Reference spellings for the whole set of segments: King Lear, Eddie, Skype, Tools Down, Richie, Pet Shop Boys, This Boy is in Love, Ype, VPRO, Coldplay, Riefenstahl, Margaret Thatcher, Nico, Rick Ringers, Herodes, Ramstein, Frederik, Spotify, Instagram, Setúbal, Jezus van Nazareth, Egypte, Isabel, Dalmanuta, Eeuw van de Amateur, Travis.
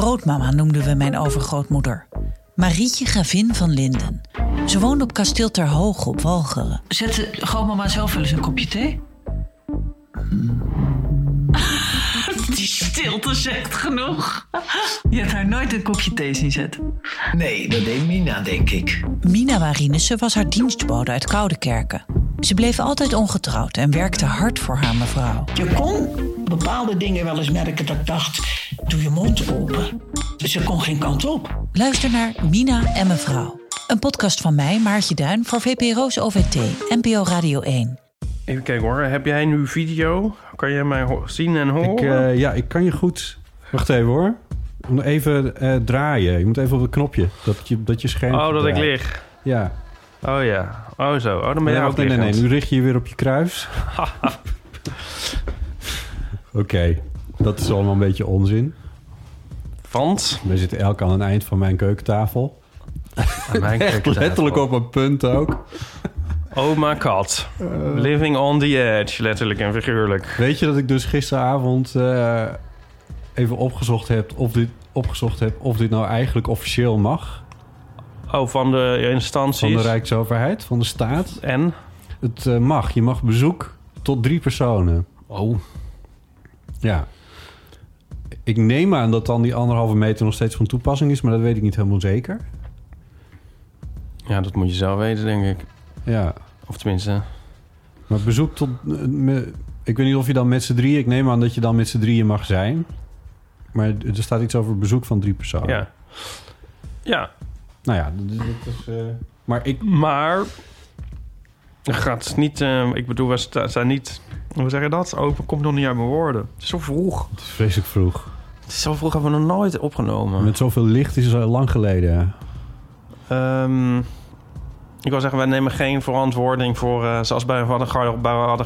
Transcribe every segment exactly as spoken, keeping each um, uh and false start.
grootmama noemden we mijn overgrootmoeder. Marietje Gravin van Linden. Ze woonde op Kasteel ter Hoog op Walcheren. Zette grootmama zelf wel eens een kopje thee? Die stilte zegt genoeg. Je hebt haar nooit een kopje thee zien zetten. Nee, dat deed Mina, denk ik. Mina Warinissen was haar dienstbode uit Koude Kerken. Ze bleef altijd ongetrouwd en werkte hard voor haar mevrouw. Je kon bepaalde dingen wel eens merken dat ik dacht, doe je mond open. Ze kon geen kant op. Luister naar Mina en mevrouw. Een podcast van mij, Maartje Duin, voor V P R O's O V T, N P O Radio één. Even kijken hoor, heb jij nu video? Kan jij mij ho- zien en horen? Ik, uh, ja, ik kan je goed. Wacht even hoor. Even uh, draaien. Je moet even op het knopje. Dat je, dat je scherm. Oh, dat draait. Ik lig. Ja. Oh ja. Oh zo. Oh, dan ben je ook liggend. Nee, nee, nu richt je je weer op je kruis. Oké. Okay. Dat is allemaal een beetje onzin. Want? We zitten elk aan het eind van mijn keukentafel. Aan mijn keukentafel. Echt letterlijk op een punt ook. Oh my god. Uh, Living on the edge, letterlijk en figuurlijk. Weet je dat ik dus gisteravond uh, even opgezocht heb, of dit, opgezocht heb of dit nou eigenlijk officieel mag? Oh, van de instanties? Van de Rijksoverheid, van de staat. En? Het uh, mag. Je mag bezoek tot drie personen. Oh. Ja. Ik neem aan dat dan die anderhalve meter nog steeds van toepassing is, maar dat weet ik niet helemaal zeker. Ja, dat moet je zelf weten, denk ik. Ja. Of tenminste. Maar bezoek tot... Ik weet niet of je dan met z'n drieën... Ik neem aan dat je dan met z'n drieën mag zijn. Maar er staat iets over bezoek van drie personen. Ja. Ja. Nou ja, dat is... Uh, maar ik... Maar... Gaat niet... Uh, ik bedoel, we zijn niet... Hoe zeg je dat? Oh, ik kom nog niet uit mijn woorden. Het is zo vroeg. Het is vreselijk vroeg. Het is zo vroeg, hebben we nog nooit opgenomen. Met zoveel licht is het al lang geleden. Ehm... Um... Ik wil zeggen, wij nemen geen verantwoording voor... Uh, zoals bij een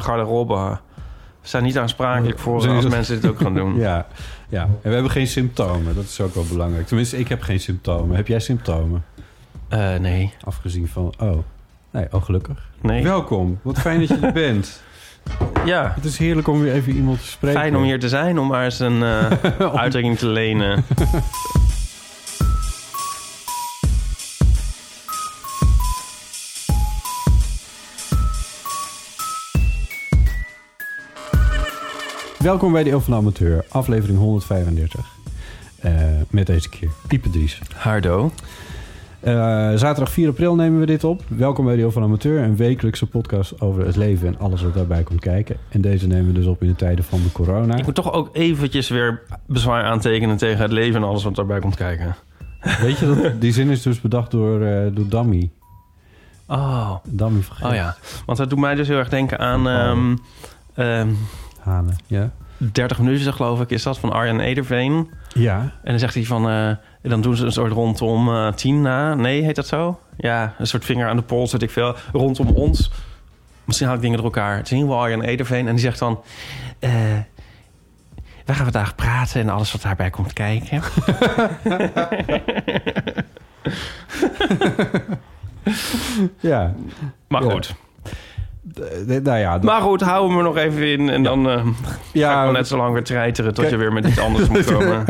garderobbe. We zijn niet aansprakelijk voor als dat... mensen dit ook gaan doen. Ja, ja, en we hebben geen symptomen. Dat is ook wel belangrijk. Tenminste, ik heb geen symptomen. Heb jij symptomen? Uh, nee. Afgezien van... Oh, nee, oh gelukkig. Nee. Welkom. Wat fijn dat je er bent. Ja. Het is heerlijk om weer even iemand te spreken. Fijn om hier te zijn, om maar eens een uh, om... uitdrukking te lenen. Welkom bij de Eeuw van de Amateur, aflevering honderdvijfendertig. Uh, met deze keer Ype Dries. Hardo. Uh, zaterdag vier april nemen we dit op. Welkom bij de Eeuw van de Amateur, een wekelijkse podcast over het leven en alles wat daarbij komt kijken. En deze nemen we dus op in de tijden van de corona. Ik moet toch ook eventjes weer bezwaar aantekenen tegen het leven en alles wat daarbij komt kijken. Weet je, dat, die zin is dus bedacht door, uh, door Dummy. Oh. Dummy vergeten. Oh ja, want dat doet mij dus heel erg denken aan... Um, um, Halen, ja. dertig minuten, geloof ik, is dat van Arjan Ederveen. Ja. En dan zegt hij van... Uh, dan doen ze een soort rondom uh, tien na. Nee, heet dat zo? Ja, een soort vinger aan de pols, weet ik veel. Rondom ons. Misschien haal ik dingen door elkaar. Het is in ieder geval Arjan Ederveen. En die zegt dan... Uh, wij gaan vandaag praten en alles wat daarbij komt kijken. Ja. Maar goed. Ja. De, de, nou ja, de... Maar goed, hou hem er nog even in. En ja. dan uh, ja, ga ik wel net zo lang weer treiteren... tot K- je weer met iets anders moet komen.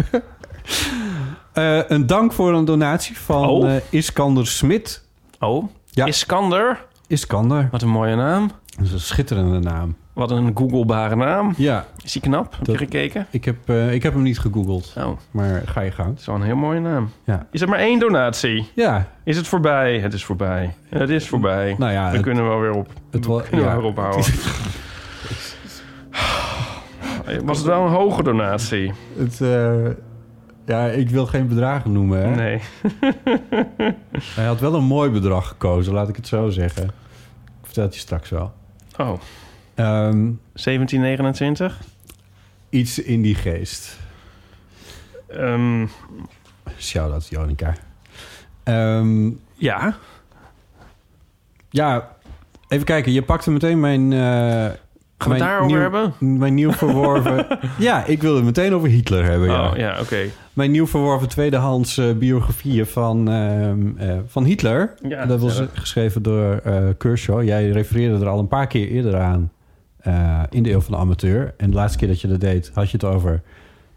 Uh, een dank voor een donatie van oh. uh, Iskander Smit. Oh, ja. Iskander? Iskander. Wat een mooie naam. Dat is een schitterende naam. Wat een googlebare naam. Ja. Is die knap? Heb dat, je gekeken? Ik heb, uh, ik heb hem niet gegoogeld. Oh. Maar ga je gang. Het is wel een heel mooie naam. Ja. Is het maar één donatie? Ja. Is het voorbij? Het is voorbij. Het is voorbij. Nou ja, we het, kunnen we wel weer op. Het wel, we kunnen ja. we weer ophouden. Was het wel een hoge donatie? Het, uh, ja, ik wil geen bedragen noemen. Hè? Nee. Hij had wel een mooi bedrag gekozen, laat ik het zo zeggen. Ik vertel het je straks wel. Oh. Um, zeventien negenentwintig? Iets in die geest. Um, Shout-out, Jonica. Um, ja? Ja, even kijken. Je pakte meteen mijn... Uh, Gaan we het daarover hebben? Mijn nieuw verworven... Ja, ik wilde het meteen over Hitler hebben. Ja. Oh, ja, oké. Okay. Mijn nieuw verworven tweedehands uh, biografieën van, uh, uh, van Hitler. Ja, dat was ja. geschreven door uh, Kershaw. Jij refereerde er al een paar keer eerder aan. Uh, in de Eeuw van de Amateur. En de laatste keer dat je dat deed, had je het over...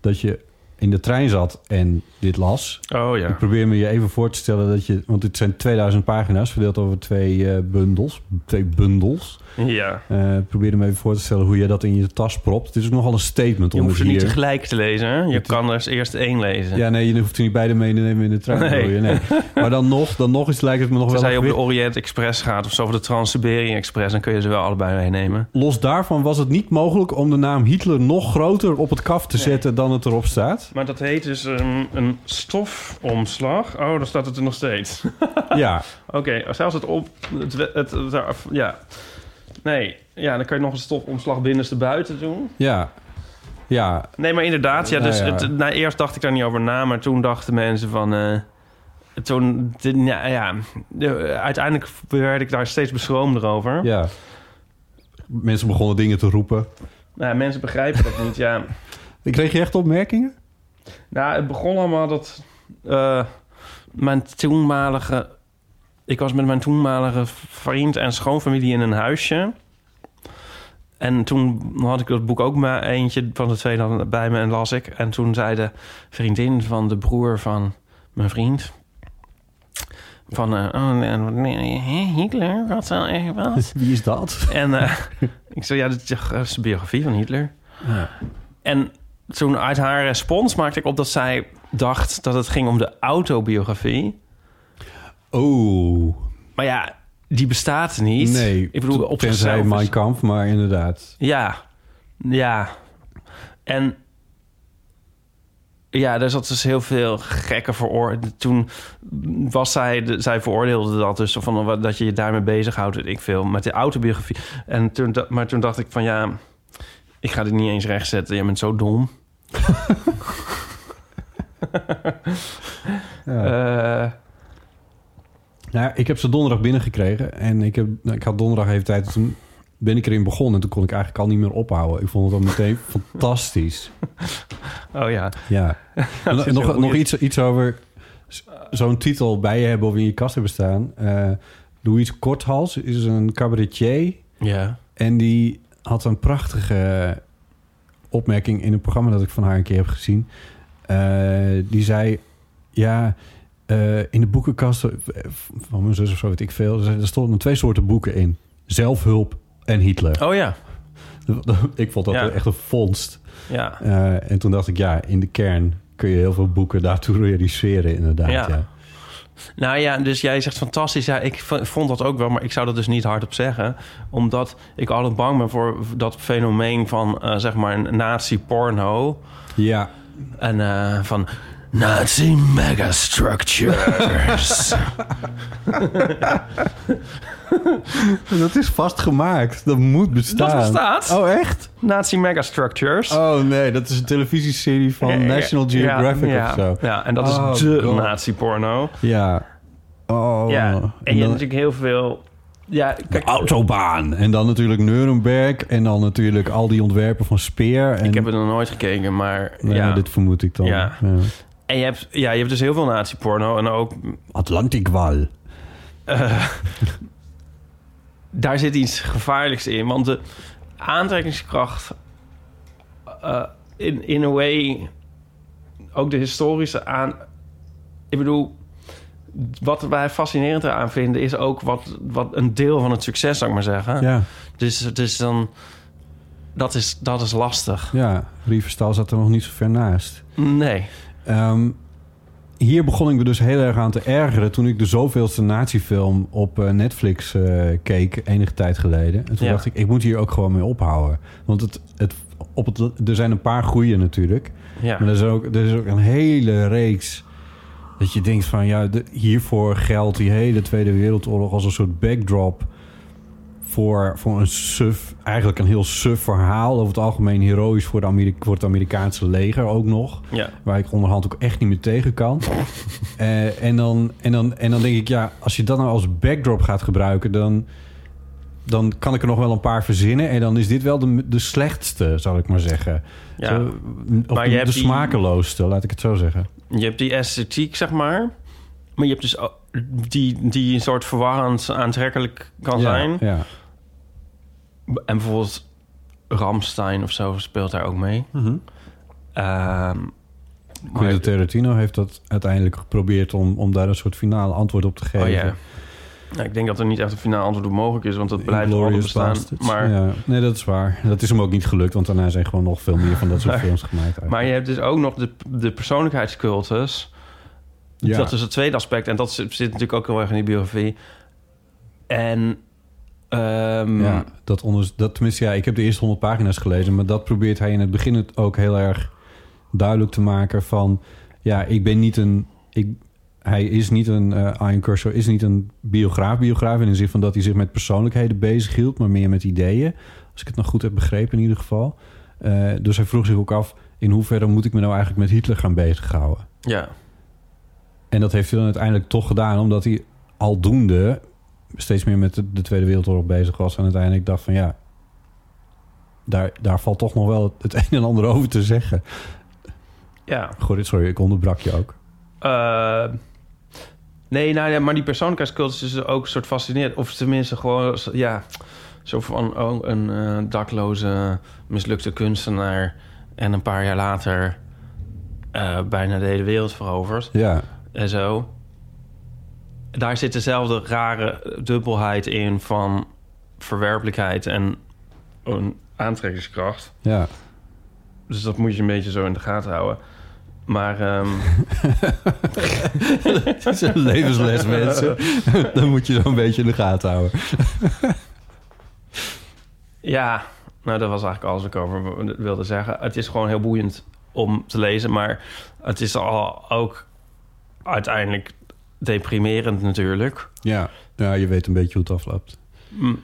dat je in de trein zat en dit las. Oh ja. Ik probeer me je even voor te stellen dat je... Want dit zijn tweeduizend pagina's verdeeld over twee uh, bundels. Twee bundels. Ja. Uh, probeer me even voor te stellen hoe je dat in je tas propt. Het is ook nogal een statement. Je hoeft ze hier niet tegelijk te lezen. Hè? Je het kan er eens eerst één lezen. Ja, nee, je hoeft er niet beide mee te nemen in de trein. Nee. Je, nee. Maar dan nog, dan nog eens lijkt het me nog wel... Als je op de Orient Express gaat of zo, of de Trans-Siberië Express... dan kun je ze wel allebei meenemen. Los daarvan was het niet mogelijk om de naam Hitler nog groter op het kaf te zetten... Nee. Dan het erop staat. Maar dat heet dus een, een stofomslag. Oh, dan staat het er nog steeds. Ja. Oké, okay, zelfs het op... Het, het, het, het, ja. Nee, ja, dan kan je nog een stofomslag binnenstebuiten doen. Ja. Ja. Nee, maar inderdaad. Ja, dus nou ja. Het, nou, eerst dacht ik daar niet over na, maar toen dachten mensen van... Uh, toen, de, nou, ja, de, uiteindelijk werd ik daar steeds beschroomder over. Ja. Mensen begonnen dingen te roepen. Nou, mensen begrijpen dat niet, ja. Kreeg je echt opmerkingen? Nou, het begon allemaal dat uh, mijn toenmalige... Ik was met mijn toenmalige vriend en schoonfamilie in een huisje. En toen had ik dat boek ook maar eentje van de twee dan bij me en las ik. En toen zei de vriendin van de broer van mijn vriend... Van, uh, oh, nee, Hitler, wat zou echt wat? Wie is dat? En uh, ik zei, ja, dat is de biografie van Hitler. Ja. En... Toen uit haar respons maakte ik op dat zij dacht dat het ging om de autobiografie. Oh. Maar ja, die bestaat niet. Nee, ik bedoel, op tenzij Mein Kampf, maar inderdaad. Ja, ja. En ja, daar zat dus heel veel gekke veroordeling. Toen was zij, de, zij veroordeelde dat dus, van, dat je je daarmee bezighoudt, weet ik veel, met de autobiografie. En toen, maar toen dacht ik van ja... Ik ga dit niet eens rechtzetten. Jij bent zo dom. ja. uh. Nou, ik heb ze donderdag binnengekregen. En ik, heb, nou, ik had donderdag even tijd. Toen ben ik erin begonnen. En toen kon ik eigenlijk al niet meer ophouden. Ik vond het al meteen fantastisch. Oh ja. Ja. En nog nog iets, iets over zo'n titel bij je hebben of in je kast hebben staan. Uh, Louis Korthals is een cabaretier. Ja. En die... had een prachtige opmerking in een programma dat ik van haar een keer heb gezien. Uh, die zei, ja, uh, in de boekenkast van mijn zus of zo weet ik veel... er stonden twee soorten boeken in. Zelfhulp en Hitler. Oh ja. Ik vond dat ja. echt een vondst. Ja. Uh, en toen dacht ik, ja, in de kern kun je heel veel boeken daartoe realiseren inderdaad. Ja. ja. Nou ja, dus jij zegt fantastisch. Ja, ik vond dat ook wel, maar ik zou dat dus niet hardop zeggen. Omdat ik altijd bang ben voor dat fenomeen van, uh, zeg maar, een nazi-porno. Ja. En uh, van nazi-megastructures. Dat is vastgemaakt. Dat moet bestaan. Dat bestaat. Oh, echt? Nazi-megastructures. Oh, nee. Dat is een televisieserie van ja, National ja, Geographic ja, of zo. Ja, en dat oh, is de God. nazi-porno. Ja. Oh. Ja, en, en je dan... hebt natuurlijk heel veel... Ja, kijk, de autobaan. En dan natuurlijk Nuremberg. En dan natuurlijk al die ontwerpen van Speer. En... Ik heb het nog nooit gekeken, maar... Nee, ja. Dit vermoed ik dan. Ja. Ja. En je hebt, ja, je hebt dus heel veel nazi-porno. En ook... Atlantikwal. Uh, daar zit iets gevaarlijks in. Want de aantrekkingskracht... Uh, in, in a way... ook de historische aan... Ik bedoel... wat wij fascinerend eraan vinden... is ook wat, wat een deel van het succes, zou ik maar zeggen. Ja. Dus, dus dan... Dat is, dat is lastig. Ja, Riefenstahl zat er nog niet zo ver naast. Nee. Um, hier begon ik me dus heel erg aan te ergeren... toen ik de zoveelste nazi-film op Netflix uh, keek... enige tijd geleden. En toen ja. dacht ik, ik moet hier ook gewoon mee ophouden. Want het, het, op het, er zijn een paar goeie natuurlijk. Ja. Maar er is ook, er is ook een hele reeks... dat je denkt van, ja, de, hiervoor geldt die hele Tweede Wereldoorlog... als een soort backdrop voor, voor een suf... eigenlijk een heel suf verhaal. Over het algemeen heroïs voor, de Ameri- voor het Amerikaanse leger ook nog. Ja. Waar ik onderhand ook echt niet meer tegen kan. uh, en, dan, en, dan, en dan denk ik, ja, als je dat nou als backdrop gaat gebruiken... dan, dan kan ik er nog wel een paar verzinnen. En dan is dit wel de, de slechtste, zal ik maar zeggen. Ja. Zo, maar de, je hebt de smakeloosste, die... laat ik het zo zeggen. Je hebt die esthetiek, zeg maar. Maar je hebt dus die, die een soort verwarrend aantrekkelijk kan zijn. Ja, ja. En bijvoorbeeld Ramstein of zo speelt daar ook mee. Mm-hmm. Uh, Quentin Tarantino heeft dat uiteindelijk geprobeerd om, om daar een soort finale antwoord op te geven. Oh, yeah. Ja, ik denk dat er niet echt een finaal antwoord op mogelijk is, want dat blijft altijd bestaan. Maar... Ja. Nee, dat is waar. Dat is hem ook niet gelukt, want daarna zijn gewoon nog veel meer van dat soort nee. films gemaakt. Eigenlijk. Maar je hebt dus ook nog de, de persoonlijkheidscultus. Ja. Dat is het tweede aspect. En dat zit natuurlijk ook heel erg in die biografie. En... Um... Ja, dat onder, dat, tenminste, ja, ik heb de eerste honderd pagina's gelezen, maar dat probeert hij in het begin het ook heel erg duidelijk te maken van... Ja, ik ben niet een... Ik, Hij is niet een, uh, Ian Kershaw is niet een biograaf, biograaf... in de zin van dat hij zich met persoonlijkheden bezighield... maar meer met ideeën, als ik het nog goed heb begrepen in ieder geval. Uh, dus hij vroeg zich ook af... in hoeverre moet ik me nou eigenlijk met Hitler gaan bezighouden? Ja. En dat heeft hij dan uiteindelijk toch gedaan... omdat hij aldoende steeds meer met de, de Tweede Wereldoorlog bezig was... en uiteindelijk dacht van ja... daar, daar valt toch nog wel het een en ander over te zeggen. Ja. Goed, sorry, ik onderbrak je ook. Uh... Nee, nou ja, maar die persoonlijkheidscultus is ook een soort fascinerend. Of tenminste gewoon, ja, zo van oh, een uh, dakloze, mislukte kunstenaar... en een paar jaar later uh, bijna de hele wereld veroverd. Ja. En zo. Daar zit dezelfde rare dubbelheid in van verwerpelijkheid en een aantrekkingskracht. Ja. Dus dat moet je een beetje zo in de gaten houden. Maar um... het is een levensles, mensen. Dan moet je zo een beetje in de gaten houden. Ja, nou dat was eigenlijk alles wat ik over wilde zeggen. Het is gewoon heel boeiend om te lezen, maar het is al ook uiteindelijk deprimerend natuurlijk. Ja, nou, je weet een beetje hoe het afloopt. Mm.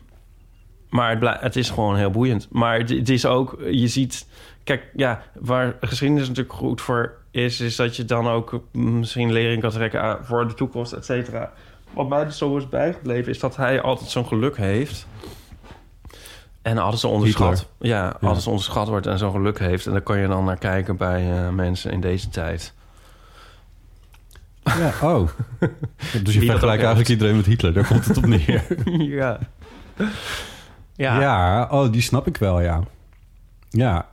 Maar het, blij- het is gewoon heel boeiend. Maar het, het is ook, je ziet... Kijk, ja, waar geschiedenis natuurlijk goed voor is... is dat je dan ook misschien lering kan trekken aan, voor de toekomst, et cetera. Wat mij dus zo is bijgebleven... is dat hij altijd zo'n geluk heeft. En altijd zo onderschat. Ja, ja, altijd zo onderschat wordt en zo'n geluk heeft. En daar kan je dan naar kijken bij uh, mensen in deze tijd. Ja, oh. Dus je vergelijkt eigenlijk heeft. Iedereen met Hitler. Daar komt het op neer. Ja. Ja. Ja, oh, die snap ik wel, ja. Ja.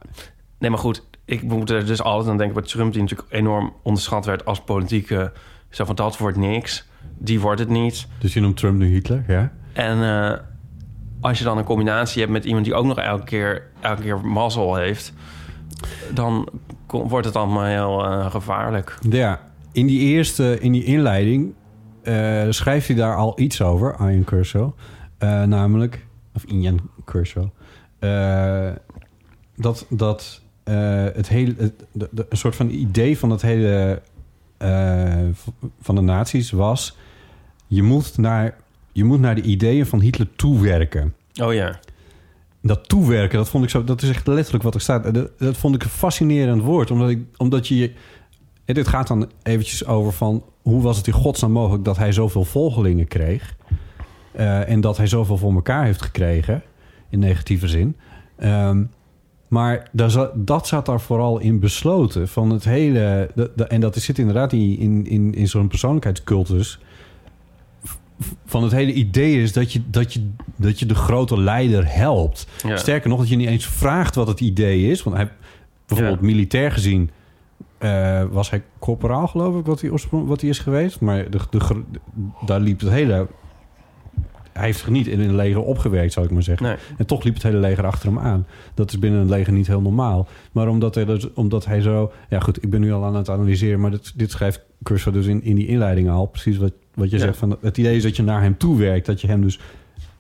Nee, maar goed, ik moet er dus altijd aan denken... bij Trump, die natuurlijk enorm onderschat werd als politieke... zo van, dat wordt niks, die wordt het niet. Dus je noemt Trump nu Hitler, ja? En uh, als je dan een combinatie hebt met iemand... die ook nog elke keer, elke keer mazzel heeft... dan kom, wordt het allemaal heel uh, gevaarlijk. Ja, in die eerste, in die inleiding... Uh, schrijft hij daar al iets over, Ian Kershaw. Uh, namelijk... Of Ian Kershaw. Uh, dat dat uh, het hele... Het, de, de, een soort van idee van dat hele... Uh, van de nazi's was... Je moet, naar, je moet naar de ideeën van Hitler toewerken. Oh ja. Dat toewerken, dat vond ik zo... Dat is echt letterlijk wat er staat. Dat, dat vond ik een fascinerend woord. Omdat, ik, omdat je... Dit gaat dan eventjes over van... Hoe was het in godsnaam mogelijk dat hij zoveel volgelingen kreeg? Uh, en dat hij zoveel voor elkaar heeft gekregen, in negatieve zin. Um, maar dat zat, dat zat daar vooral in besloten. Van het hele, de, de, en dat zit inderdaad in, in, in zo'n persoonlijkheidscultus. Van het hele idee is dat je, dat je, dat je de grote leider helpt. Ja. Sterker nog, dat je niet eens vraagt wat het idee is. Want hij, bijvoorbeeld ja. militair gezien... Uh, was hij corporaal, geloof ik, wat hij, wat hij is geweest. Maar de, de, de, daar liep het hele... Hij heeft zich niet in een leger opgewerkt, zou ik maar zeggen. Nee. En toch liep het hele leger achter hem aan. Dat is binnen een leger niet heel normaal. Maar omdat hij, dus, omdat hij zo... Ja goed, ik ben nu al aan het analyseren... maar dit, dit schrijft Kershaw dus in, in die inleiding al. Precies wat, wat je ja. zegt. Van, het idee is dat je naar hem toewerkt. Dat je hem dus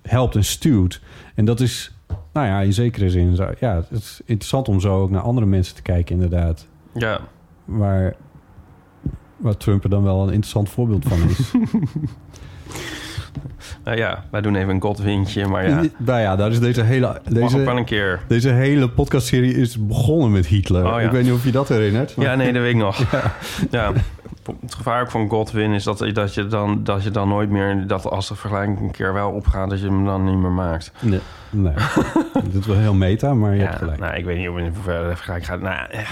helpt en stuwt. En dat is, nou ja, in zekere zin... Ja, het is interessant om zo ook naar andere mensen te kijken, inderdaad. Ja. Waar, waar Trump er dan wel een interessant voorbeeld van is. Nou ja, wij doen even een godwindje, maar ja. Nou ja, daar is deze hele... Deze, mag wel een keer. Deze hele podcastserie is begonnen met Hitler. Oh ja. Ik weet niet of je dat herinnert. Maar... Ja, nee, dat weet ik nog. Ja. Ja. Het gevaar van Godwin is dat, dat, je dan, dat je dan nooit meer... dat als de vergelijking een keer wel opgaat... dat je hem dan niet meer maakt. Nee, nee. Dat is wel heel meta, maar je ja, hebt gelijk. Nou, ik weet niet of in hoeverre de vergelijking gaat. Nou, eh.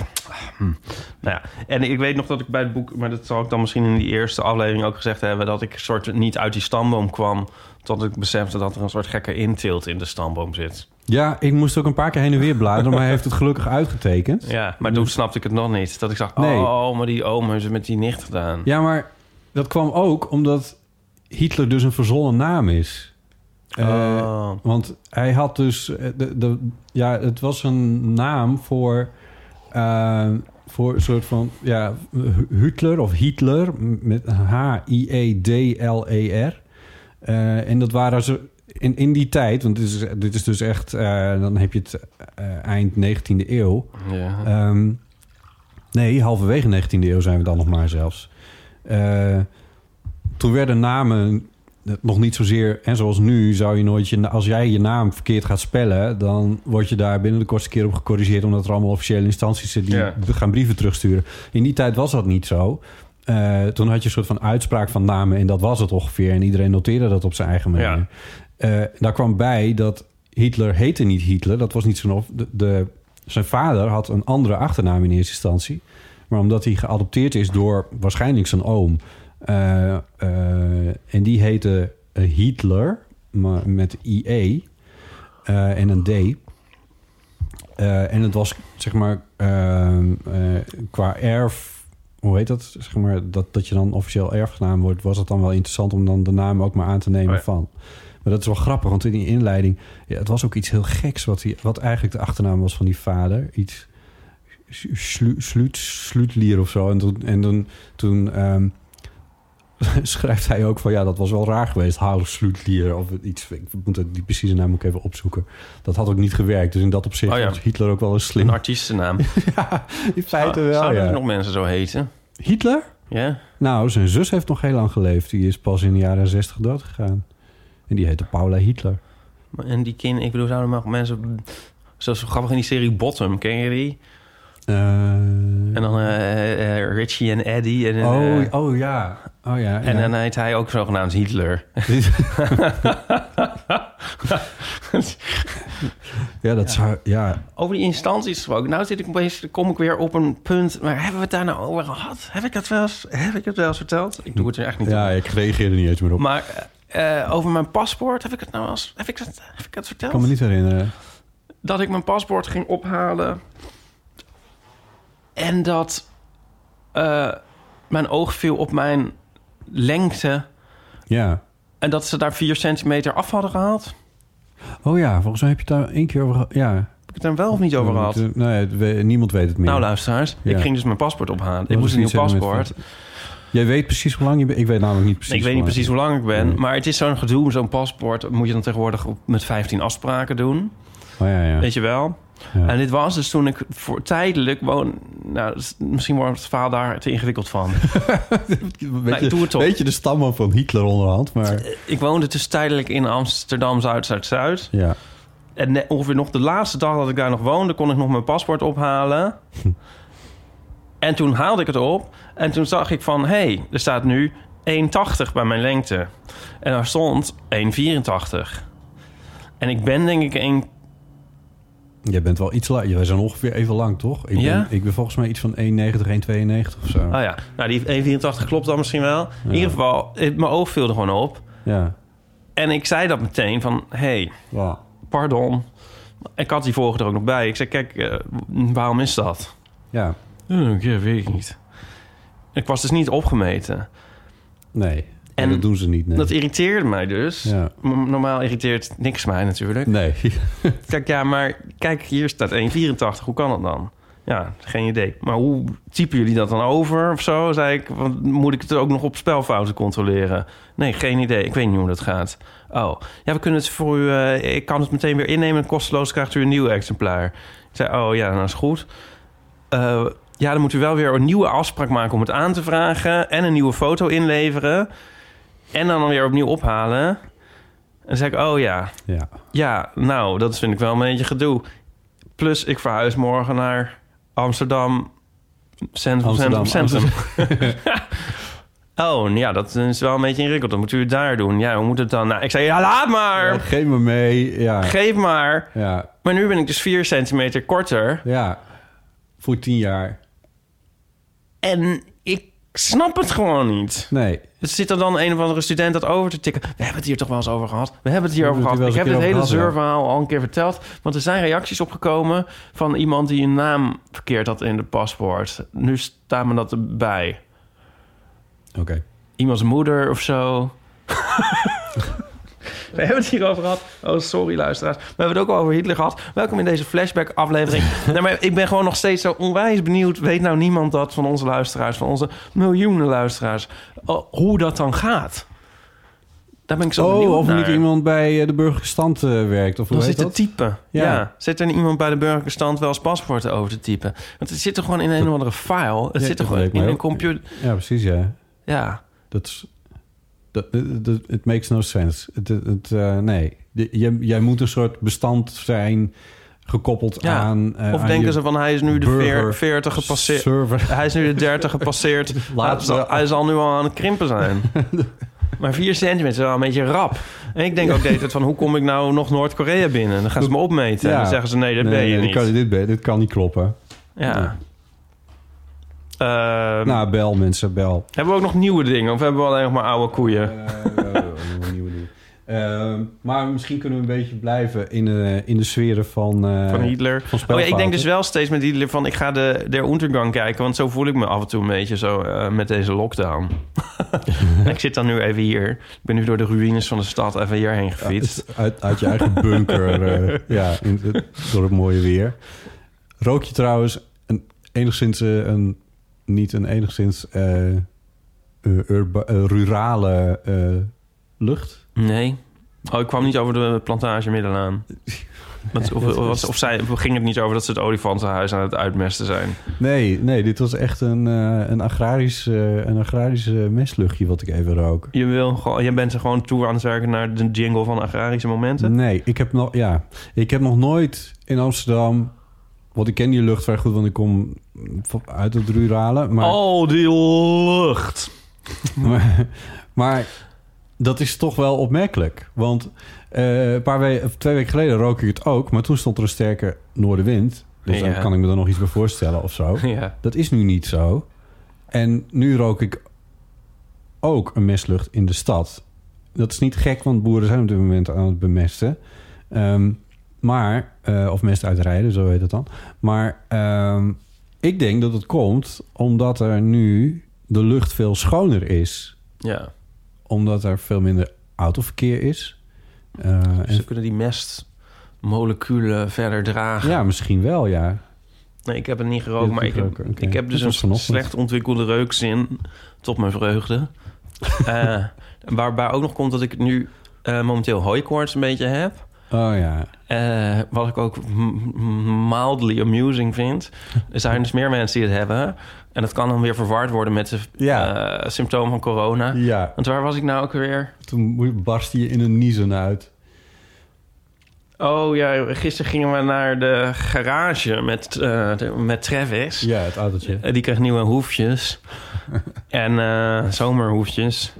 hm. nou ja. En ik weet nog dat ik bij het boek... maar dat zal ik dan misschien in die eerste aflevering ook gezegd hebben... dat ik soort niet uit die stamboom kwam... tot ik besefte dat er een soort gekke intilt in de stamboom zit. Ja, ik moest ook een paar keer heen en weer bladeren, maar hij heeft het gelukkig uitgetekend. Ja, maar toen snapte ik het nog niet. Dat ik dacht, nee. oh, maar die oom heeft het met die nicht gedaan. Ja, maar dat kwam ook omdat Hitler dus een verzonnen naam is. Oh. Uh, want hij had dus... De, de, ja, het was een naam voor... Uh, voor een soort van... Ja, Hitler of Hitler met H I E D L E R. Uh, en dat waren ze... In, in die tijd, want dit is, dit is dus echt... Uh, dan heb je het uh, eind negentiende eeuw. Ja. Um, nee, halverwege negentiende eeuw zijn we dan nog maar zelfs. Uh, toen werden namen nog niet zozeer... En zoals nu zou je nooit... Je, als jij je naam verkeerd gaat spellen... dan word je daar binnen de kortste keer op gecorrigeerd... omdat er allemaal officiële instanties zijn die ja. gaan brieven terugsturen. In die tijd was dat niet zo... Uh, toen had je een soort van uitspraak van namen... en dat was het ongeveer. En iedereen noteerde dat op zijn eigen manier. Ja. Uh, daar kwam bij dat Hitler heette niet Hitler. Dat was niet zo of de, de, zijn vader had een andere achternaam in eerste instantie. Maar omdat hij geadopteerd is door waarschijnlijk zijn oom... Uh, uh, en die heette Hitler, maar met I E uh, en een D... Uh, en het was, zeg maar, uh, uh, qua erf... Hoe heet dat? Zeg maar, dat, dat je dan officieel erfgenaam wordt... was het dan wel interessant om dan de naam ook maar aan te nemen oh ja. van. Maar dat is wel grappig, want in die inleiding... Ja, het was ook iets heel geks wat, die, wat eigenlijk de achternaam was van die vader. Iets Sluitlier slu, of zo. En toen, en toen, toen um, schrijft hij ook van... ja, dat was wel raar geweest, Haal Sluitlier of iets. Ik moet die precieze naam ook even opzoeken. Dat had ook niet gewerkt, dus in dat opzicht oh ja. was Hitler ook wel een slim... Een artiestennaam. ja, in feite wel, Zouden ja. er nog mensen zo heten? Hitler? Ja. Nou, zijn zus heeft nog heel lang geleefd. Die is pas in de jaren zestig dood gegaan. En die heette Paula Hitler. En die kind, ik bedoel, zouden nog mensen... Zoals grappig in die serie Botte, ken je die? Uh... En dan uh, uh, Richie en Eddie. En, uh, oh, oh ja. Oh, ja, en ja. dan heet hij ook zogenaamd Hitler. ja, dat ja. zou... Ja. Over die instanties gesproken. Nou zit ik opeens, kom ik weer op een punt... Maar hebben we het daar nou over gehad? Heb ik dat wel eens, heb ik het wel eens verteld? Ik doe het er echt niet Ja, op. Ik reageer er niet eens meer op. Maar uh, over mijn paspoort, heb ik het nou als... Heb ik het, heb ik het verteld? Ik kan me niet herinneren. Dat ik mijn paspoort ging ophalen... En dat uh, mijn oog viel op mijn lengte. Ja. En dat ze daar vier centimeter af hadden gehaald. Oh ja, volgens mij heb je het daar één keer over gehad. Ja. Heb ik het daar wel of niet over gehad? Nee, nee, nee, niemand weet het meer. Nou luisteraars, ja. ik ging dus mijn paspoort ophalen. Dat ik moest een nieuw paspoort. Van... Jij weet precies hoe lang je bent. Ik weet namelijk niet precies Ik weet niet precies hoe lang ik ben. Nee. Maar het is zo'n gedoe, zo'n paspoort. Moet je dan tegenwoordig met vijftien afspraken doen. Oh ja, ja. Weet je wel? Ja. En dit was dus toen ik voor tijdelijk woon... Nou, misschien wordt het verhaal daar te ingewikkeld van. Weet nou, je de stamboom van Hitler onderhand, maar... Ik woonde dus tijdelijk in Amsterdam, Zuid-Zuid-Zuid. Ja. En ongeveer nog de laatste dag dat ik daar nog woonde... kon ik nog mijn paspoort ophalen. En toen haalde ik het op. En toen zag ik van... Hé, hey, er staat nu één tachtig bij mijn lengte. En daar stond één vierentachtig. En ik ben denk ik één... Jij bent wel iets lang. Wij zijn ongeveer even lang, toch? Ik ben, ja? ik ben volgens mij iets van één negentig, één tweeënnegentig of zo. Oh ja. Nou, die één vierentachtig klopt dan misschien wel. Ja. In ieder geval, het, mijn oog viel er gewoon op. Ja. En ik zei dat meteen van... Hé, hey, wow. pardon. Ik had die vorige er ook nog bij. Ik zei, kijk, uh, waarom is dat? Ja. Oh, ja, weet ik niet. Ik was dus niet opgemeten. Nee. En dat doen ze niet, nee. Dat irriteerde mij dus. Ja. Normaal irriteert niks mij natuurlijk. Nee. Kijk, ja, maar kijk, hier staat één vierentachtig. Hoe kan dat dan? Ja, geen idee. Maar hoe typen jullie dat dan over of zo? Zei ik, want moet ik het ook nog op spelfouten controleren? Nee, geen idee. Ik weet niet hoe dat gaat. Oh, ja, we kunnen het voor u... Uh, ik kan het meteen weer innemen. Kosteloos krijgt u een nieuw exemplaar. Ik zei, oh ja, dat is goed. Uh, ja, dan moet u wel weer een nieuwe afspraak maken om het aan te vragen... en een nieuwe foto inleveren... En dan weer opnieuw ophalen. En dan zei ik, oh ja. ja. Ja, nou, dat vind ik wel een beetje gedoe. Plus, ik verhuis morgen naar Amsterdam. Centrum, Amsterdam, centrum, centrum. Oh, ja, dat is wel een beetje ingewikkeld. Dat moet u daar doen. Ja, hoe moet het dan? Nou, ik zei, ja, laat maar. Ja, geef me mee. Ja. Geef maar. Ja. Maar nu ben ik dus vier centimeter korter. Ja, voor tien jaar. En ik snap het gewoon niet. Nee. Zit er dan een of andere student dat over te tikken? We hebben het hier toch wel eens over gehad. We hebben het hier over gehad. Ik heb dit hele zeurverhaal al een keer verteld. Want er zijn reacties opgekomen van iemand die een naam verkeerd had in de paspoort. Nu staat me dat erbij. Oké. Okay. Iemands moeder of zo. We hebben het hierover gehad. Oh, sorry luisteraars. We hebben het ook al over Hitler gehad. Welkom in deze flashback-aflevering. Nee, maar ik ben gewoon nog steeds zo onwijs benieuwd. Weet nou niemand dat van onze luisteraars, van onze miljoenen luisteraars, hoe dat dan gaat? Daar ben ik zo oh, benieuwd of naar. Niet iemand bij de burgerlijke stand uh, werkt. Of hoe dan zit te typen. Ja. ja. Zit er iemand bij de burgerlijke stand wel eens paspoorten over te typen? Want het zit er gewoon in een of andere file. Het ja, zit er gewoon in een computer. Ja, precies, ja. Ja. Dat is... It makes no sense. It, it, uh, nee, jij, jij moet een soort bestand zijn gekoppeld ja. aan... Uh, of aan denken ze van, hij is nu de veertig gepasseerd. Hij is nu de dertig gepasseerd. Laat hij, hij zal nu al aan het krimpen zijn. Maar vier centimeter is wel een beetje rap. En ik denk ook de hele tijd van, hoe kom ik nou nog Noord-Korea binnen? Dan gaan ze me opmeten. Ja. En dan zeggen ze, nee, dat nee, ben je nee, niet. Kan, dit, ben, dit kan niet kloppen. Ja. ja. Uh, nou, bel mensen, bel. Hebben we ook nog nieuwe dingen? Of hebben we alleen nog maar oude koeien? Uh, uh, nieuwe dingen. Uh, maar misschien kunnen we een beetje blijven in de, in de sferen van... Uh, van Hitler. Van oh, ja, ik denk dus wel steeds met Hitler van... ik ga de Der Untergang kijken, want zo voel ik me af en toe een beetje zo uh, met deze lockdown. Ik zit dan nu even hier. Ik ben nu door de ruïnes van de stad even hierheen gefietst. Ja, uit, uit je eigen bunker, uh, ja, in, door het mooie weer. Rook je trouwens een, enigszins uh, een... niet een enigszins uh, urba, uh, rurale uh, lucht? Nee. Oh, ik kwam niet over de plantage Middelaan. Wat, of, of, of zij, ging het niet over dat ze het olifantenhuis aan het uitmesten zijn? Nee, nee, dit was echt een, uh, een agrarisch uh, een agrarische mestluchtje wat ik even rook. Je, wil, je bent er gewoon toe aan het werken naar de jingle van agrarische momenten? Nee, ik heb, nog, ja, ik heb nog nooit in Amsterdam... Want ik ken die lucht vrij goed, want ik kom uit het rurale. Maar... Oh, die lucht! maar, maar dat is toch wel opmerkelijk. Want uh, een paar we- twee weken geleden rook ik het ook. Maar toen stond er een sterke noordenwind. Dus ja. Daar kan ik me dan nog iets bij voorstellen of zo. Ja. Dat is nu niet zo. En nu rook ik ook een mestlucht in de stad. Dat is niet gek, want boeren zijn op dit moment aan het bemesten. Um, Maar, uh, of mest uitrijden, zo heet het dan. Maar uh, ik denk dat het komt omdat er nu de lucht veel schoner is. Ja. Omdat er veel minder autoverkeer is. Uh, dus ze kunnen die mestmoleculen verder dragen. Ja, misschien wel, ja. Nee, ik heb het niet gerookt, maar ik heb, okay. ik heb dus een slecht ontwikkelde reukzin. Tot mijn vreugde. uh, waarbij ook nog komt dat ik nu uh, momenteel hooikoorts een beetje heb. Oh ja. Uh, wat ik ook m- mildly amusing vind. Er zijn dus meer mensen die het hebben. En dat kan dan weer verward worden met de ja. uh, symptoom van corona. Ja. Want waar was ik nou ook weer? Toen barstte je in een niezen uit. Oh ja, gisteren gingen we naar de garage met, uh, de, met Travis. Ja, het autootje. Uh, die kreeg nieuwe hoefjes. en uh, zomerhoefjes.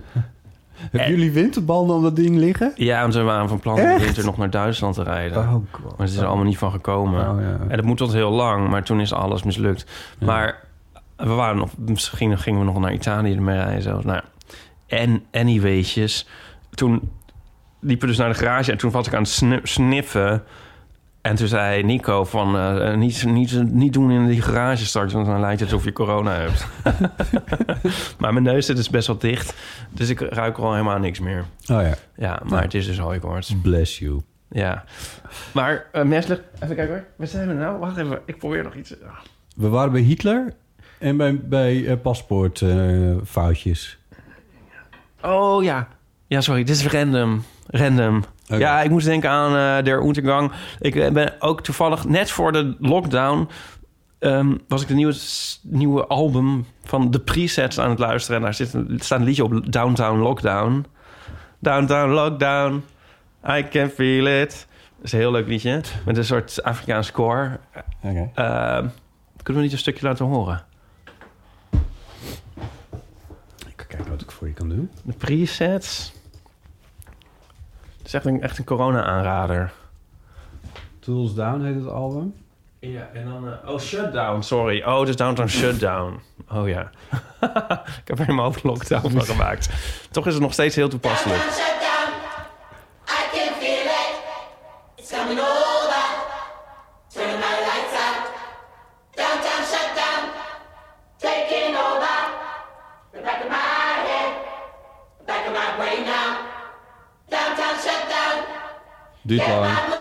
Hebben en, jullie winterbanden om dat ding liggen? Ja, want we waren van plan om de winter nog naar Duitsland te rijden. Oh, God. Maar het is er allemaal niet van gekomen. Oh, ja. En dat moet tot heel lang, maar toen is alles mislukt. Ja. Maar we waren nog, misschien gingen we nog naar Italië ermee rijden. Nou, en anywaysjes. Toen liepen we dus naar de garage en toen was ik aan het snu- sniffen. En toen zei Nico van, uh, niet, niet, niet doen in die garage straks... want dan lijkt het alsof je corona hebt. Maar mijn neus zit dus best wel dicht. Dus ik ruik al helemaal niks meer. Oh ja. Ja, maar ja. Het is dus hooikoorts. Bless you. Ja. Maar uh, mestlucht... Even kijken hoor. Waar zijn we nou? Wacht even, ik probeer nog iets. We waren bij Hitler en bij, bij uh, paspoortfoutjes. Uh, oh ja. Ja, sorry. Dit is random. Random. Okay. Ja, ik moest denken aan uh, Der Untergang. Ik ben ook toevallig, net voor de lockdown... Um, was ik de nieuwe, nieuwe album van de Presets aan het luisteren. En daar zit een, staat een liedje op, Downtown Lockdown. Downtown Lockdown, I can feel it. Dat is een heel leuk liedje, met een soort Afrikaans koor. Okay. Uh, kunnen we niet een stukje laten horen? Ik kan kijken wat ik voor je kan doen. De Presets... Het is echt een, echt een corona-aanrader. Tools Down heet het album. Ja, en dan... Uh, oh, Shutdown, sorry. Oh, dus Downtown Shutdown. Oh ja. Ik heb helemaal over lockdown van gemaakt. Toch is het nog steeds heel toepasselijk. Downtown Shutdown. I can feel it. It's coming over. Turn my lights out. Downtown Shutdown. Taking over. The back of my head. The back of my brain now. Downtown Shutdown. Duurt lang.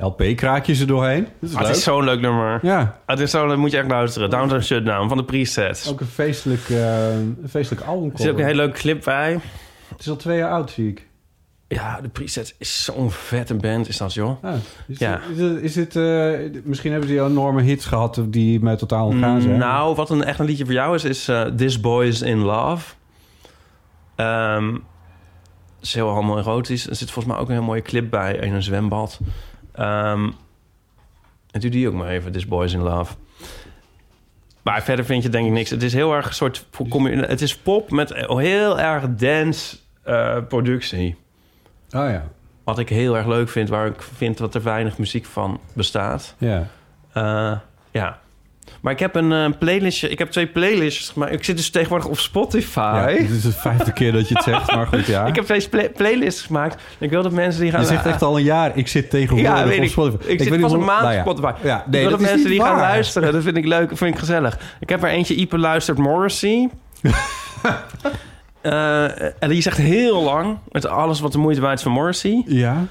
L P-kraakje ze doorheen. Dat is ah, het is zo'n leuk nummer. Ja. Ah, het is zo, dat moet je echt luisteren. Downtown Shutdown van de Presets. Ook een feestelijk, uh, een feestelijk album. Er zit ook een hele leuke clip bij. Het is al twee jaar oud, zie ik. Ja, de Presets is zo'n vette band, is dat, joh. Ah, is ja. Dit, is dit, is dit, uh, misschien hebben ze die enorme hits gehad die mij totaal ontgaan zijn. Mm, nou, wat een, echt een liedje voor jou is, is uh, This Boy is in Love. Um, dat is heel allemaal erotisch. Er zit volgens mij ook een heel mooie clip bij in een zwembad. Um, en doe die ook maar even, This Boy's in Love. Maar verder vind je denk ik niks. Het is heel erg een soort... Het is pop met heel erg dance uh, productie. Oh ja. Wat ik heel erg leuk vind. Waar ik vind dat er weinig muziek van bestaat. Ja. Uh, ja. Maar ik heb een uh, playlistje. Ik heb twee playlists gemaakt. Ik zit dus tegenwoordig op Spotify. Ja, dit is de vijfde keer dat je het zegt, maar goed, ja. Ik heb twee play- playlists gemaakt. Ik wil dat mensen die gaan... Je zegt echt al een jaar, ik zit tegenwoordig ja, weet op Spotify. Ik, ik, ik zit weet pas een maand nou, ja. op Spotify. Ja, nee, ik wil dat, dat mensen die waar. gaan luisteren. Dat vind ik leuk, dat vind ik gezellig. Ik heb er eentje, Ype Luistert Morrissey. uh, en die zegt heel lang, met alles wat de moeite waard is van Morrissey. Ja.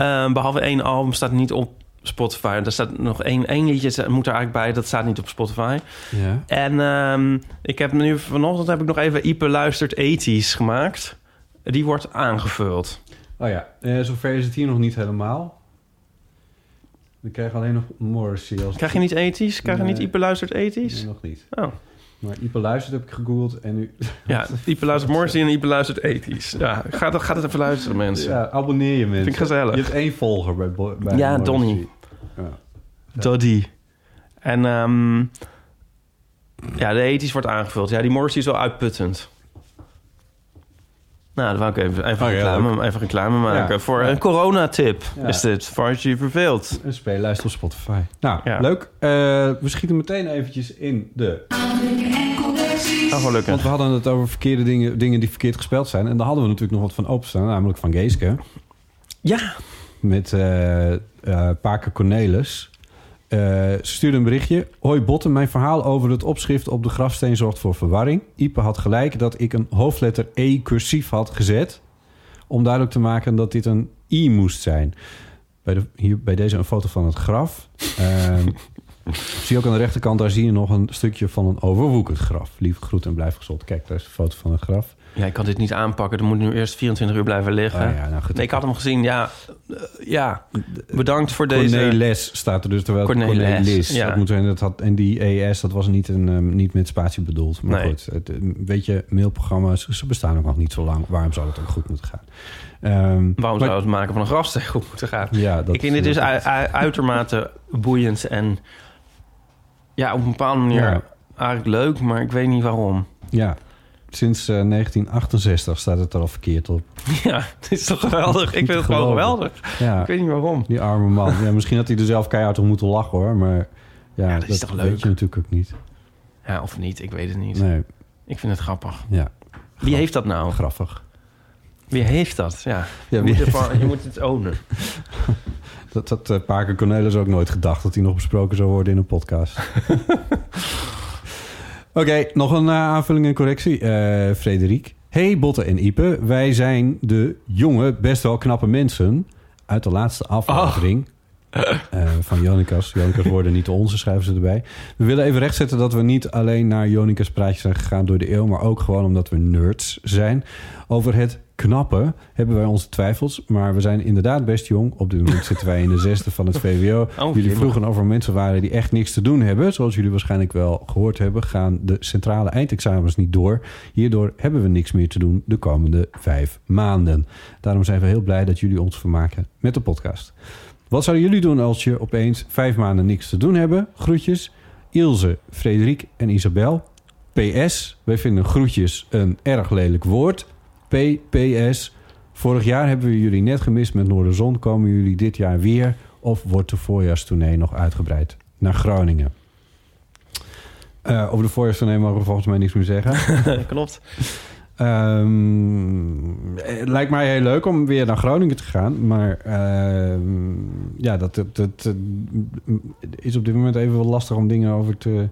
Uh, behalve één album staat niet op Spotify. Daar staat nog één, één liedje moet er eigenlijk bij. Dat staat niet op Spotify. Ja. En um, ik heb nu vanochtend heb ik nog even Ype Luistert Eighties gemaakt. Die wordt aangevuld. Oh ja, eh, zover is het hier nog niet helemaal. We krijgen alleen nog Morrissey. Als krijg je niet eighties? Krijg nee. je niet Ype Luistert Eighties? Nee, nog niet. Oh. Maar Ype Luistert heb ik gegoogeld en nu... Ja, Ype Luistert Morrissey en Ype Luistert Eighties. Ja, ga, ga het even luisteren, mensen. Ja, abonneer je, mensen. Vind ik gezellig. Je hebt één volger bij, bij Ja, Morrissey. Donny. Ja. Donny. En um, ja, de Eighties wordt aangevuld. Ja, die Morrissey is wel uitputtend. Nou, dan wou ik even, even, oh, reclame, ja, even reclame maken. Ja, voor ja. een coronatip ja. is dit. Voor als je je verveelt. Een speellijst op Spotify. Nou, ja. leuk. Uh, we schieten meteen eventjes in de... Oh, gelukkig. Want we hadden het over verkeerde dingen, dingen die verkeerd gespeeld zijn. En daar hadden we natuurlijk nog wat van openstaan. Namelijk van Geeske. Ja. Met uh, uh, Paker Cornelis. Uh, ze stuurde een berichtje. Hoi Botte, mijn verhaal over het opschrift op de grafsteen zorgt voor verwarring. Ype had gelijk dat ik een hoofdletter E cursief had gezet. Om duidelijk te maken dat dit een I moest zijn. Bij, de, hier, bij deze een foto van het graf. Uh, zie ook aan de rechterkant, daar zie je nog een stukje van een overwoekerd graf. Lieve groet en blijf gezond. Kijk, daar is de foto van het graf. Ja, ik kan dit niet aanpakken. Er moet nu eerst vierentwintig uur blijven liggen. Ah, ja, nou, nee, ik had hem gezien. Ja, uh, ja. bedankt voor Cornelis deze... Cornelis staat er dus, terwijl Cornelis. Cornelis ja. dat moet zijn, dat had, en die E S, dat was niet, een, um, niet met spatie bedoeld. Maar nee. goed, het, weet je, mailprogramma's, ze bestaan ook nog niet zo lang. Waarom zou dat ook goed moeten gaan? Um, Waarom maar, zou het maken van een grafsteen goed moeten gaan? Ja, dat, ik vind dit dus u- u- uitermate boeiend en ja, op een bepaalde manier ja. eigenlijk leuk, maar ik weet niet waarom. Ja. Sinds uh, negentien achtenzestig staat het er al verkeerd op. Ja, het is toch geweldig? Ik vind het gewoon geweldig. Ja. Ik weet niet waarom. Die arme man. Ja, misschien had hij er zelf keihard om moeten lachen, hoor. Maar ja, ja dat, dat is toch leuk? Weet je natuurlijk ook niet. Ja, of niet. Ik weet het niet. Nee. Ik vind het grappig. Ja. Graf. Wie heeft dat nou? Grappig. Wie heeft dat? Ja. ja wie je, heeft... Ervan, je moet het ownen. Dat had uh, Paker Cornelis ook nooit gedacht... dat hij nog besproken zou worden in een podcast. Oké, okay, nog een uh, aanvulling en correctie. Uh, Frederik. Hey Botte en Ype. Wij zijn de jonge, best wel knappe mensen... uit de laatste aflevering oh. uh, van Jonicas. Jonicas worden niet de onze, schrijven ze erbij. We willen even rechtzetten dat we niet alleen naar Jonicas praatjes zijn gegaan door de eeuw... maar ook gewoon omdat we nerds zijn. Over het knappen hebben wij onze twijfels... maar we zijn inderdaad best jong. Op dit moment zitten wij in de zesde van het V W O. Oh, jullie vroegen of er mensen waren die echt niks te doen hebben. Zoals jullie waarschijnlijk wel gehoord hebben... gaan de centrale eindexamens niet door. Hierdoor hebben we niks meer te doen de komende vijf maanden. Daarom zijn we heel blij dat jullie ons vermaken met de podcast. Wat zouden jullie doen als je opeens vijf maanden niks te doen hebben? Groetjes, Ilse, Frederik en Isabel... P S, wij vinden groetjes een erg lelijk woord. P P S, vorig jaar hebben we jullie net gemist met Noorderzon. Komen jullie dit jaar weer? Of wordt de voorjaarstournee nog uitgebreid naar Groningen? Uh, over de voorjaarstournee mogen we volgens mij niks meer zeggen. Klopt. Um, het lijkt mij heel leuk om weer naar Groningen te gaan. Maar uh, ja, dat, dat, dat is op dit moment even wel lastig om dingen over te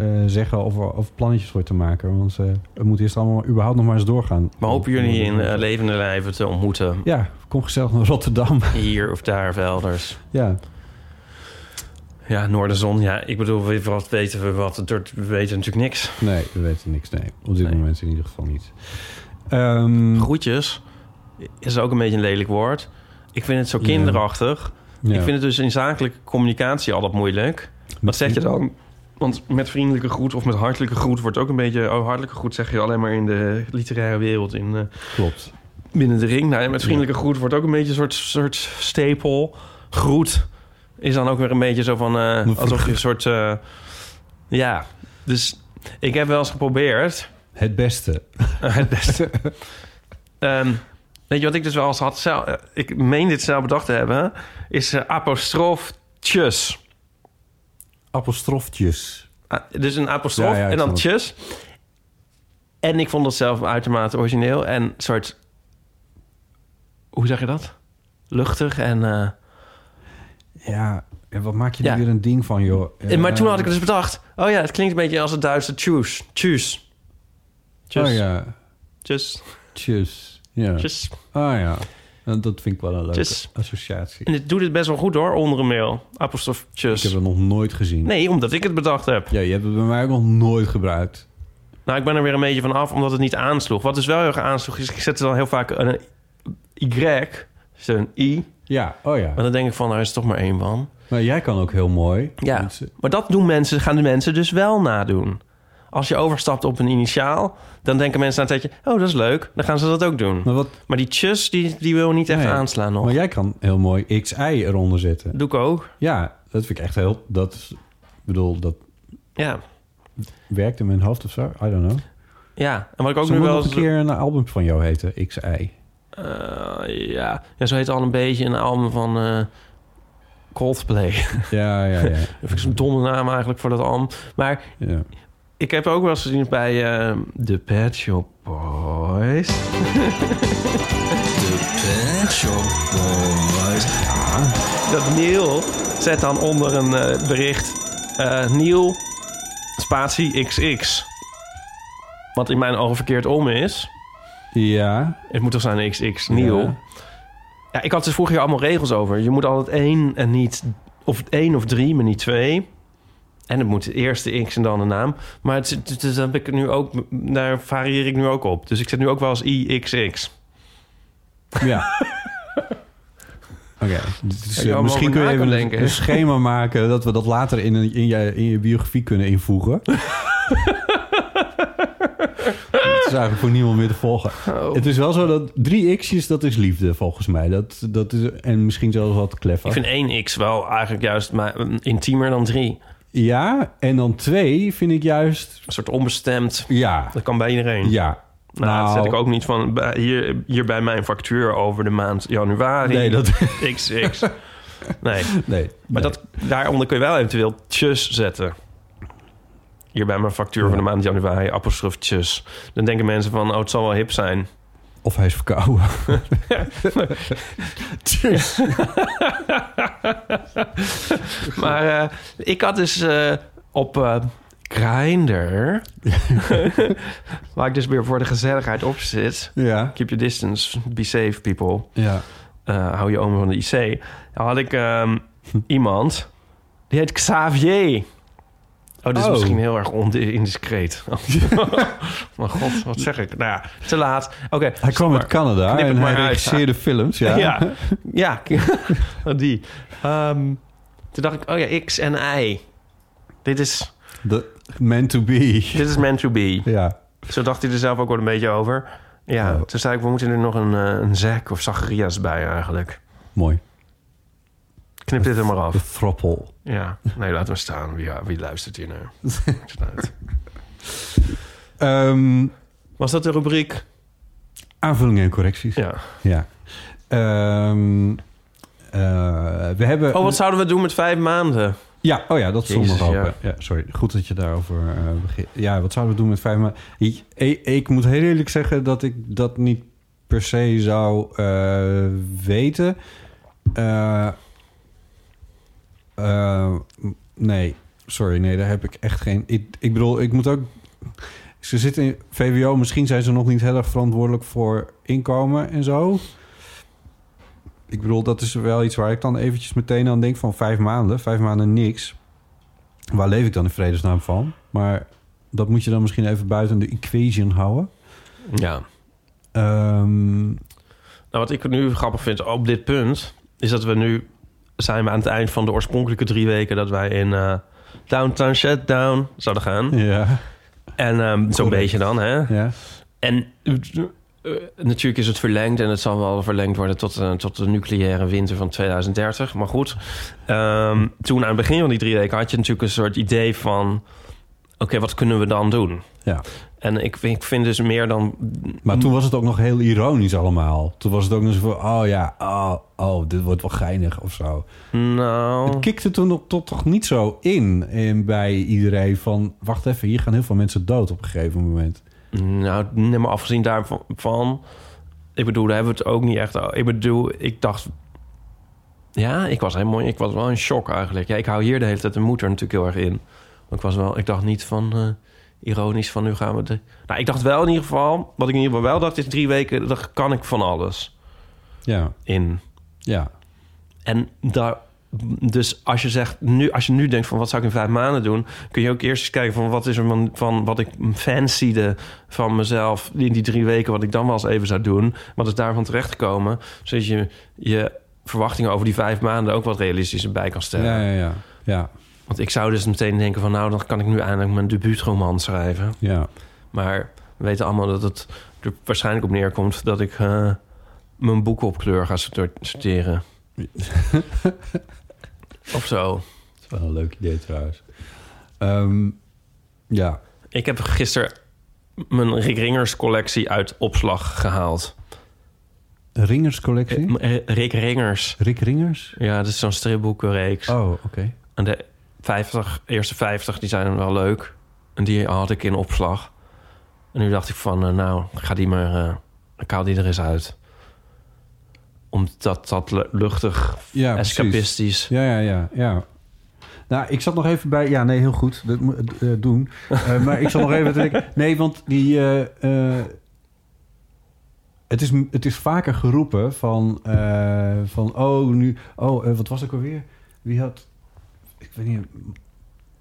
uh, zeggen of, of plannetjes voor te maken. Want uh, het moet eerst allemaal überhaupt nog maar eens doorgaan. Maar hopen jullie in uh, levende lijven te ontmoeten? Ja, kom gezellig naar Rotterdam. Hier of daar of elders. Ja. Ja, Noorderzon. Ja, ik bedoel, wat weten we wat? We weten natuurlijk niks. Nee, we weten niks. Nee, op dit nee. moment in ieder geval niet. Um... Groetjes is ook een beetje een lelijk woord. Ik vind het zo kinderachtig. Ja. Ja. Ik vind het dus in zakelijke communicatie altijd moeilijk. Wat met zeg je dan? Want met vriendelijke groet of met hartelijke groet wordt ook een beetje... Oh, hartelijke groet zeg je alleen maar in de literaire wereld. In, uh, Klopt. Binnen de ring. Nou, en met vriendelijke groet wordt ook een beetje een soort, soort stapel. Groet. Is dan ook weer een beetje zo van... Uh, alsof je een soort... Uh, ja, dus ik heb wel eens geprobeerd... Het beste. Uh, het beste. um, weet je wat ik dus wel eens had... Zelf, uh, ik meen dit zelf bedacht te hebben... is uh, apostrooftjes. Apostrooftjes. Uh, dus een apostrof ja, ja, en dan tjes. En ik vond dat zelf uitermate origineel. En een soort... Hoe zeg je dat? Luchtig en... Uh, Ja, en wat maak je er ja. weer een ding van, joh? En, maar toen had ik dus bedacht... Oh ja, het klinkt een beetje als het Duitse tjus. Tjus. Tjus. Oh ja. Tjus. Tjus. Ja. Tjus. Ah ja. En dat vind ik wel een leuke tjus. Associatie. En dit doet het best wel goed, hoor, onder een mail. Apostrof tjus. Ik heb het nog nooit gezien. Nee, omdat ik het bedacht heb. Ja, je hebt het bij mij ook nog nooit gebruikt. Nou, ik ben er weer een beetje van af, omdat het niet aansloeg. Wat dus wel heel erg aansloeg is... Ik zet er dan heel vaak een Y... Zo'n I... Ja, oh ja. Maar dan denk ik van, er is toch maar één van. Maar jij kan ook heel mooi. Ja, mensen. Maar dat doen mensen, gaan de mensen dus wel nadoen. Als je overstapt op een initiaal... dan denken mensen na een tijdje... oh, dat is leuk, dan gaan ze dat ook doen. Maar, wat... maar die tjus, die, die wil niet echt nee, aanslaan nog. Maar jij kan heel mooi X I eronder zetten. Doe ik ook. Ja, dat vind ik echt heel... Dat bedoel, dat ja. werkt in mijn hoofd of zo. I don't know. Ja, en wat ik ook nu wel... nog een keer een album van jou heten, X I... Uh, ja. ja, zo heet al een beetje een album van uh, Coldplay. Ja, ja, ja. Dat vind ik zo'n domme naam eigenlijk voor dat album. Maar ja. ik heb ook wel eens gezien bij uh, de Pet Shop Boys. De Pet Shop Boys. Ja. Dat Neil zet dan onder een uh, bericht... Uh, Neil spatie X X. Wat in mijn ogen verkeerd om is... Ja. Het moet toch zijn X X Neil. Ja. Ja, ik had dus vroeger allemaal regels over. Je moet altijd één en niet... Of één of drie, maar niet twee. En het moet eerst de X en dan de naam. Maar het, het, het, dat heb ik nu ook, daar varieer ik nu ook op. Dus ik zet nu ook wel als I X X. Ja. Oké. Okay. Dus, ja, misschien kun je even denken, een schema maken... dat we dat later in, een, in, je, in je biografie kunnen invoegen. Het is eigenlijk voor niemand meer te volgen. Oh. Het is wel zo dat drie x'jes, dat is liefde volgens mij. Dat, dat is, en misschien zelfs wat kleffer. Ik vind één x wel eigenlijk juist maar intiemer dan drie. Ja, en dan twee vind ik juist... Een soort onbestemd. Ja. Dat kan bij iedereen. Ja. Nou, nou, dat zet ik ook niet van... Hier, hier bij mijn factuur over de maand januari. Nee, dat... X X. Nee. nee. Maar nee. Dat, daaronder kun je wel eventueel tjus zetten. Hier bij mijn factuur ja. van de maand januari, apostroftjes. Dan denken mensen van, oh, het zal wel hip zijn. Of hij is verkouden. Tjus. Maar uh, ik had dus uh, op uh, Grindr... waar ik dus weer voor de gezelligheid op zit. Ja. Keep your distance, be safe, people. Ja. Uh, hou je oma van de I C. Dan had ik um, iemand, die heet Xavier... Oh, dit is oh. misschien heel erg indiscreet. Maar god, wat zeg ik? Nou ja, te laat. Okay, hij kwam maar, uit Canada en hij regisseerde films. Ja, ja, ja. Die. Um, toen dacht ik, oh ja, X en Y. Dit is... The, meant to be. Dit is meant to be. Ja. Zo dacht hij er zelf ook wel een beetje over. Ja, oh. Toen zei ik, we moeten er nog een, een zak of zacharias bij eigenlijk. Mooi. Knip dit er maar af. De throppel. Ja, nee, laat maar staan. Wie, wie luistert hier nou? Um, Was dat de rubriek? Aanvullingen en correcties. Ja. ja. Um, uh, we hebben... Oh, wat zouden we doen met vijf maanden? Ja, oh ja, dat stond nog open. Ja, sorry, goed dat je daarover uh, begint. Ja, wat zouden we doen met vijf maanden? Ik, ik, ik moet heel eerlijk zeggen dat ik dat niet per se zou uh, weten. Uh, uh, nee, sorry, nee, daar heb ik echt geen... Ik, ik bedoel, ik moet ook... Ze zitten in V W O, misschien zijn ze nog niet heel erg verantwoordelijk voor inkomen en zo. Ik bedoel, dat is wel iets waar ik dan eventjes meteen aan denk van vijf maanden. Vijf maanden niks. Waar leef ik dan in vredesnaam van? Maar dat moet je dan misschien even buiten de equation houden. Ja. Um, nou, wat ik nu grappig vind op dit punt... is dat we nu zijn we aan het eind van de oorspronkelijke drie weken... dat wij in uh, Downtown Shutdown zouden gaan. Ja. En um, zo'n beetje dan, hè? Ja. En... Uh, natuurlijk is het verlengd en het zal wel verlengd worden... tot, uh, tot de nucleaire winter van tweeduizend dertig. Maar goed, um, toen aan het begin van die drie weken... had je natuurlijk een soort idee van... oké, okay, wat kunnen we dan doen? Ja. En ik, ik vind dus meer dan... Maar toen was het ook nog heel ironisch allemaal. Toen was het ook nog zo van... oh ja, oh, oh dit wordt wel geinig of zo. Nou... Het kikte toen tot toch niet zo in, in bij iedereen van... wacht even, hier gaan heel veel mensen dood op een gegeven moment... Nou, nee, maar afgezien daarvan... Ik bedoel, daar hebben we het ook niet echt... Ik bedoel, ik dacht... Ja, ik was helemaal... Ik was wel in shock eigenlijk. Ja, ik hou hier de hele tijd de moeder natuurlijk heel erg in. Maar ik was wel... Ik dacht niet van... Uh, ironisch van nu gaan we... De... Nou, ik dacht wel in ieder geval... Wat ik in ieder geval wel dacht is drie weken... Daar kan ik van alles. Ja. In. Ja. En daar... Dus als je zegt nu, als je nu denkt van wat zou ik in vijf maanden doen, kun je ook eerst eens kijken van wat is er van, van wat ik fancyde van mezelf in die drie weken, wat ik dan wel eens even zou doen, wat is daarvan terechtgekomen, zodat je je verwachtingen over die vijf maanden ook wat realistischer bij kan stellen. Ja, ja, ja. ja. Want ik zou dus meteen denken van nou, dan kan ik nu eindelijk mijn debuutroman schrijven. Ja. Maar we weten allemaal dat het er waarschijnlijk op neerkomt dat ik uh, mijn boeken op kleur ga sorteren. Of zo. Dat is wel een leuk idee trouwens. Um, ja. Ik heb gisteren mijn Rick Ringers collectie uit opslag gehaald. Ringers collectie? Rick Ringers. Rick Ringers? Ja, dat is zo'n stripboekenreeks. Oh, oké. Okay. En de vijftig, eerste vijftig, die zijn wel leuk. En die had ik in opslag. En nu dacht ik van, uh, nou, ga die maar... Uh, ik haal die er eens uit. Omdat dat luchtig, ja, escapistisch. Ja, ja, ja, ja. Nou, ik zat nog even bij... Ja, nee, heel goed. Dat moet uh, doen. Uh, maar ik zat nog even... Denken, nee, want die... Uh, uh, het, is, het is vaker geroepen van... Uh, van oh, nu... Oh, uh, wat was ik alweer? Wie had... Ik weet niet...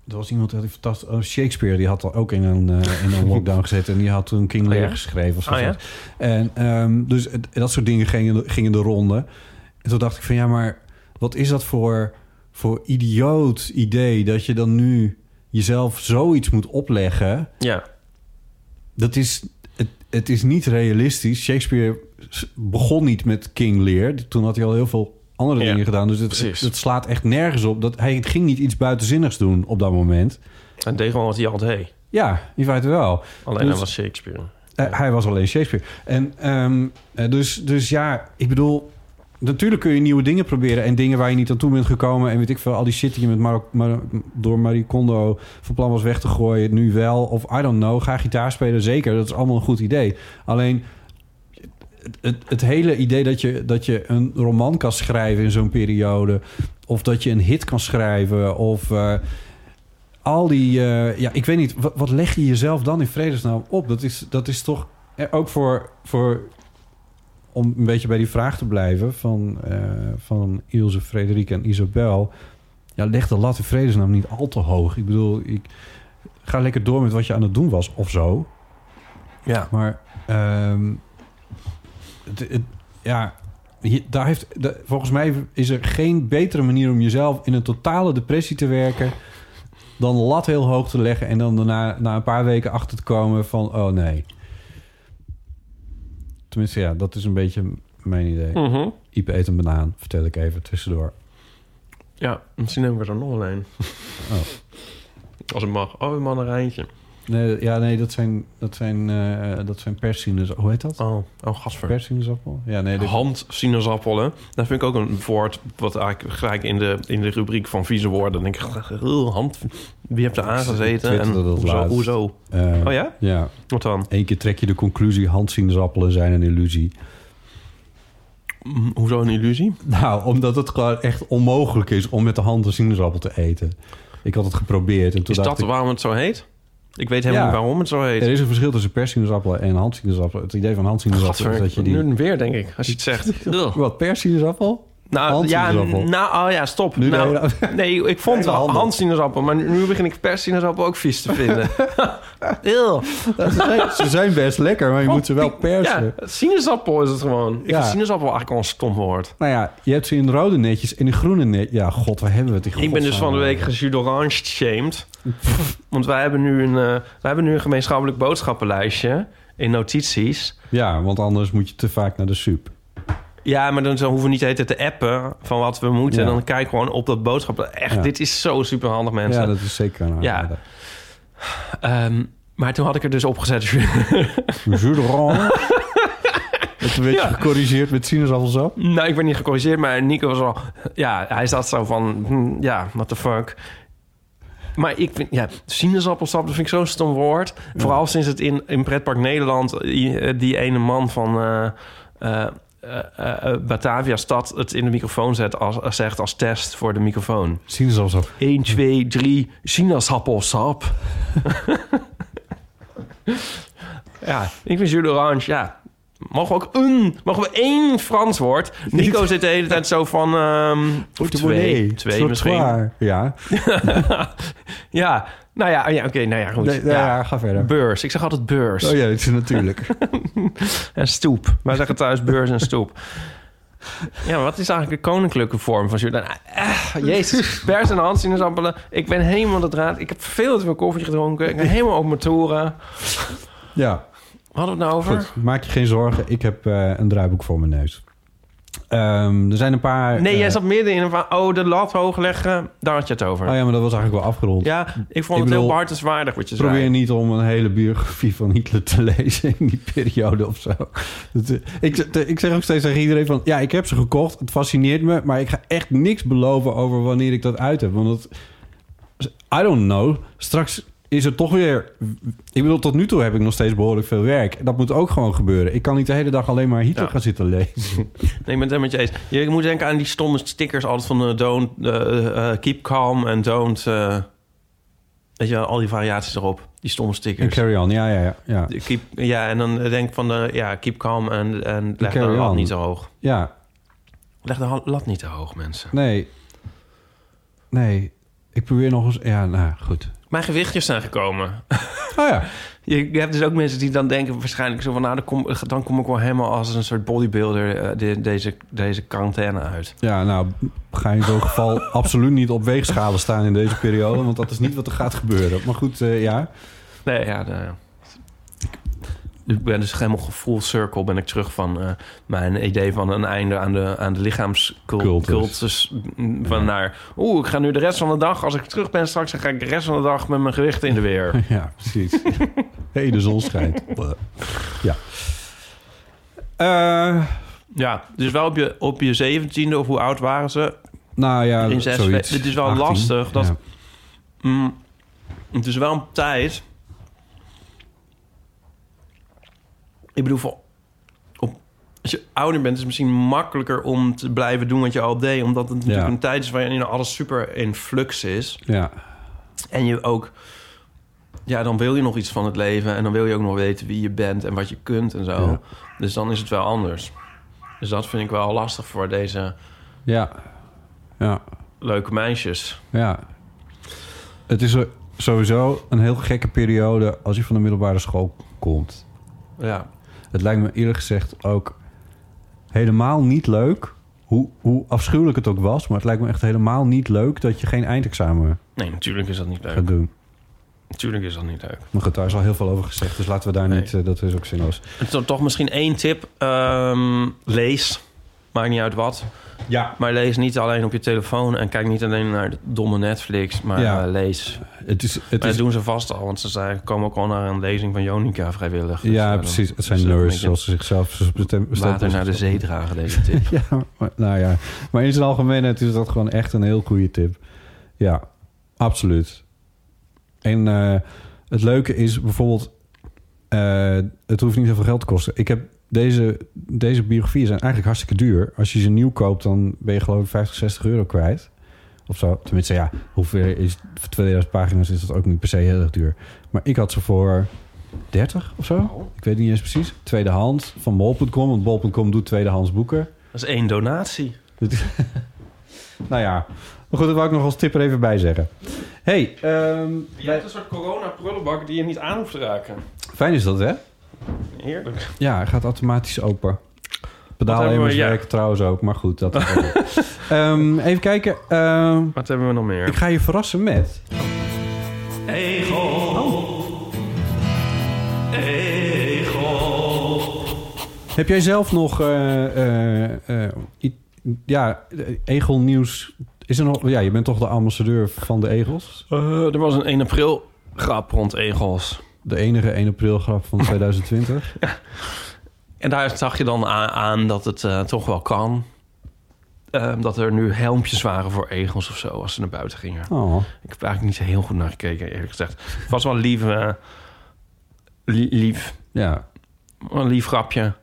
Er was iemand die fantastisch... Oh, Shakespeare, die had al ook in een, uh, in een lockdown gezeten. En die had toen King Lear oh, ja? geschreven. Of zo oh, ja? En um, dus het, dat soort dingen gingen, gingen de ronde. En toen dacht ik van... Ja, maar wat is dat voor, voor idioot idee... dat je dan nu jezelf zoiets moet opleggen? Ja. Dat is... Het, het is niet realistisch. Shakespeare begon niet met King Lear. Toen had hij al heel veel... andere dingen ja, gedaan. Dus het, het, het slaat echt nergens op. Dat, hij ging niet iets buitenzinnigs doen op dat moment. En deed gewoon wat hij al deed. Ja, in feite wel. Alleen dus, hij was Shakespeare. Uh, hij was alleen Shakespeare. En um, uh, dus, dus ja, ik bedoel... Natuurlijk kun je nieuwe dingen proberen... en dingen waar je niet aan toe bent gekomen... en weet ik veel, al die shit die je met Mar- Mar- door Marie Kondo... van plan was weg te gooien, nu wel. Of I don't know, ga gitaar spelen, zeker. Dat is allemaal een goed idee. Alleen... Het, het hele idee dat je, dat je een roman kan schrijven in zo'n periode... of dat je een hit kan schrijven of uh, al die... Uh, ja, ik weet niet, wat, wat leg je jezelf dan in vredesnaam op? Dat is, dat is toch ook voor, voor... om een beetje bij die vraag te blijven van, uh, van Ilse, Frederik en Isabel... ja, leg de lat in vredesnaam niet al te hoog. Ik bedoel, ik ga lekker door met wat je aan het doen was of zo. Ja. Maar... Um, Het, het, ja, daar heeft, de, volgens mij is er geen betere manier om jezelf in een totale depressie te werken dan de lat heel hoog te leggen en dan daarna na een paar weken achter te komen van oh nee. Tenminste ja, dat is een beetje mijn idee. Mm-hmm. Ype eet een banaan, vertel ik even tussendoor. Ja, misschien hebben we er nog een. Oh. Als het mag. Oh, man, een rijntje. Nee, ja, nee, dat zijn, dat zijn, uh, dat zijn perssinusappel. Hoe heet dat? Oh, oh gasver. Perssinusappel? Ja, nee. Dit... Handsinusappelen. Dat vind ik ook een woord wat eigenlijk gelijk in de, in de rubriek van vieze woorden. Dan denk ik, oh, hand, wie hebt er aangezeten? En hoezo? hoezo? Uh, oh ja? Ja. Wat dan? Eén keer trek je de conclusie, handsinusappelen zijn een illusie. Hoezo een illusie? Nou, omdat het gewoon echt onmogelijk is om met de hand een sinaasappel te eten. Ik had het geprobeerd. En toen is dacht dat ik... waarom het zo heet? Ik weet helemaal ja, niet waarom het zo heet. Er is een verschil tussen perssinusappel en handsinusappel. Het idee van handsinusappel is dat je die... Nu weer, denk ik, als je het zegt. Wat, perssinusappel? Nou ja, nou, oh ja, stop. Nou, nou, nee, ik vond wel handsinusappel, maar nu, nu begin ik perssinusappel ook vies te vinden. Eeuw. Ze zijn best lekker, maar je moet ze wel persen. Ja, sinaasappel is het gewoon. Ik ja. vind sinaasappel eigenlijk al een stom woord. Nou ja, je hebt ze in rode netjes, in de groene netjes. Ja, god, waar hebben we het in godsnaam? Ik ben dus van de week gejudorange-shamed. Want wij hebben, nu een, uh, wij hebben nu een gemeenschappelijk boodschappenlijstje in notities. Ja, want anders moet je te vaak naar de soep. Ja, maar dan hoeven we niet de hele tijd te appen van wat we moeten. Ja. En dan kijk ik gewoon op dat boodschap. Echt, ja. Dit is zo superhandig, mensen. Ja, dat is zeker een ja. um, Maar toen had ik er dus opgezet. Juderon. Een beetje ja. gecorrigeerd met sinaasappelsap. Nou, ik ben niet gecorrigeerd, maar Nico was al... Ja, hij zat zo van... Hm, ja, what the fuck... Maar ik vind, ja, sinaasappelsap, dat vind ik zo'n stom woord. Ja. Vooral sinds het in, in Pretpark Nederland... Die, die ene man van... Uh, uh, Uh, uh, Batavia Stad het in de microfoon zet als, uh, zegt als test voor de microfoon. Sinaasappelsap. één, twee, drie, sinaasappelsap. Ja, ik vind Jules Orange, ja. Mogen we ook een... Mogen we één Frans woord? Nico niet. Zit de hele tijd zo van... Um, of twee, twee misschien. Ja. Ja, nou ja, ja oké, okay, nou ja, goed. Nee, ja, ja, ga verder. Beurs, ik zeg altijd beurs. Oh ja, dat is natuurlijk. En stoep. Wij zeggen thuis beurs en stoep. Ja, maar wat is eigenlijk de koninklijke vorm van Jordaan? Ah, jezus, pers en handsinaasappelen. Ik ben helemaal de draad. Ik heb veel te veel koffie gedronken. Ik ben helemaal op mijn toeren. Ja. Wat hadden we het nou over? Goed, maak je geen zorgen. Ik heb uh, een draaiboek voor mijn neus. Um, er zijn een paar... Nee, uh, jij zat midden in een van... Oh, de lat hoog leggen. Daar had je het over. Oh ja, maar dat was eigenlijk wel afgerond. Ja, ik vond ik het bedoel, heel behartenswaardig wat je probeer zei. Niet om een hele biografie van Hitler te lezen in die periode of zo. Dat, ik, ik zeg ook steeds tegen iedereen van... Ja, ik heb ze gekocht. Het fascineert me. Maar ik ga echt niks beloven over wanneer ik dat uit heb. Want dat... I don't know. Straks... is er toch weer... Ik bedoel, tot nu toe heb ik nog steeds behoorlijk veel werk. Dat moet ook gewoon gebeuren. Ik kan niet de hele dag alleen maar Hitler ja. gaan zitten lezen. Nee, ik ben het helemaal met je eens. Je moet denken aan die stomme stickers altijd van... Uh, don't uh, uh, keep calm en don't... Uh, weet je wel, al die variaties erop. Die stomme stickers. En carry on, ja, ja, ja. Ja, keep, ja en dan denk ik van... Uh, ja, keep calm en, en leg de lat on. Niet te hoog. Ja. Leg de lat niet te hoog, mensen. Nee. Nee. Ik probeer nog eens... Ja, nou, goed... Mijn gewichtjes zijn gekomen. Oh ja. Je, je hebt dus ook mensen die dan denken waarschijnlijk zo van... nou, dan kom, dan kom ik wel helemaal als een soort bodybuilder uh, de, deze, deze quarantaine uit. Ja, nou, ga je in zo'n geval absoluut niet op weegschalen staan in deze periode... want dat is niet wat er gaat gebeuren. Maar goed, uh, ja. Nee, ja, nou, ja. Ik ben dus helemaal full circle ben ik terug van uh, mijn idee van een einde aan de, aan de lichaamscultus. Van ja. naar, oeh, ik ga nu de rest van de dag, als ik terug ben straks... dan ga ik de rest van de dag met mijn gewicht in de weer. Ja, precies. Hé, de zon schijnt. Ja. Uh, ja, dus wel op je, op je zeventiende of hoe oud waren ze? Nou ja, in zes, zoiets. Het is wel achttien, lastig. Dat, ja. mm, het is wel een tijd... Ik bedoel, voor, op, als je ouder bent... is het misschien makkelijker om te blijven doen wat je al deed. Omdat het natuurlijk ja. een tijd is waarin alles super in flux is. Ja. En je ook... Ja, dan wil je nog iets van het leven. En dan wil je ook nog weten wie je bent en wat je kunt en zo. Ja. Dus dan is het wel anders. Dus dat vind ik wel lastig voor deze... Ja. Ja. Leuke meisjes. Ja. Het is sowieso een heel gekke periode... als je van de middelbare school komt. Ja. Het lijkt me eerlijk gezegd ook helemaal niet leuk... Hoe, hoe afschuwelijk het ook was... maar het lijkt me echt helemaal niet leuk... dat je geen eindexamen Nee, natuurlijk is dat niet leuk. Gaat doen. Natuurlijk is dat niet leuk. Maar goed, daar is al heel veel over gezegd... dus laten we daar nee. niet... Uh, dat is ook zinloos. Toch misschien één tip. Um, lees. Maakt niet uit wat. Ja. Maar lees niet alleen op je telefoon en kijk niet alleen naar de domme Netflix, maar ja. uh, lees. Het is, het maar dat is... doen ze vast al, want ze zijn, komen ook al naar een lezing van Jonica vrijwillig. Dus ja, precies. Het zijn nerds zoals ze zichzelf... Water naar de zee dragen, deze tip. Ja, maar, nou ja. Maar in zijn algemeenheid is dat gewoon echt een heel goede tip. Ja, absoluut. En uh, het leuke is bijvoorbeeld... Uh, het hoeft niet zoveel geld te kosten. Ik heb deze, deze biografieën zijn eigenlijk hartstikke duur. Als je ze nieuw koopt, dan ben je geloof ik vijftig, zestig euro kwijt. Of zo. Tenminste, ja, hoeveel is tweeduizend pagina's is dat ook niet per se heel erg duur. Maar ik had ze voor dertig of zo. Ik weet niet eens precies. Tweedehand van bol punt com. Want bol punt com doet tweedehands boeken. Dat is één donatie. Nou ja. Maar goed, dat wou ik nog als tip er even bij zeggen. Hey, um, je hebt een soort corona-prullenbak die je niet aan hoeft te raken. Fijn is dat, hè? Heerlijk. Ja, hij gaat automatisch open. Pedaalhemmers werken ja. trouwens ook, maar goed. Dat um, even kijken. Uh, Wat hebben we nog meer? Ik ga je verrassen met... Ego. Oh. Ego. Heb jij zelf nog... Uh, uh, uh, i- ja, Egel nieuws... Is er nog, ja, je bent toch de ambassadeur van de Egels? Uh, er was een één april grap rond Egels. De enige één april grap van tweeduizend twintig. Ja. En daar zag je dan aan, aan dat het uh, toch wel kan. Uh, dat er nu helmpjes waren voor egels of zo als ze naar buiten gingen. Oh. Ik heb eigenlijk niet heel goed naar gekeken, eerlijk gezegd. Het was wel lief. Uh, li- lief. Ja. Een lief grapje.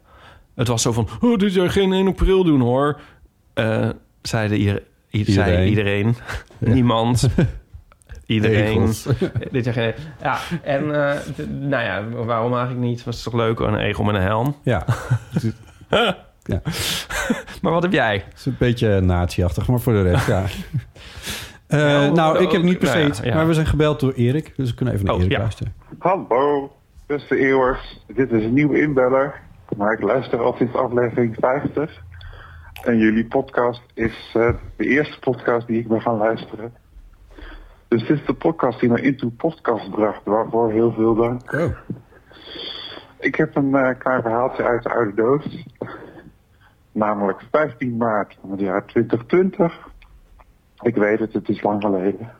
Het was zo van, oh, dit jaar geen één april doen hoor. Uh, zeiden iedereen. Iedereen. Zij, iedereen. Ja. Niemand. Iedereen. Dit jaar geen... Ja, en uh, d- nou ja, waarom eigenlijk niet? Was het toch leuk? Een egel met een helm? Ja. Ja. Maar wat heb jij? Het is een beetje nazi-achtig, maar voor de rest, ja. uh, nou, nou, ik heb niet per se nou, ja, ja. Maar we zijn gebeld door Erik. Dus we kunnen even naar oh, Erik ja. luisteren. Hallo, beste eeuwers. Dit is een nieuwe inbeller. Maar ik luister al sinds aflevering vijftig. En jullie podcast is uh, de eerste podcast die ik ben gaan luisteren. Dus dit is de podcast die me into podcast bracht, waarvoor heel veel dank. Oh. Ik heb een uh, klein verhaaltje uit de oude doos. Namelijk vijftien maart van het jaar twintig twintig. Ik weet het, het is lang geleden.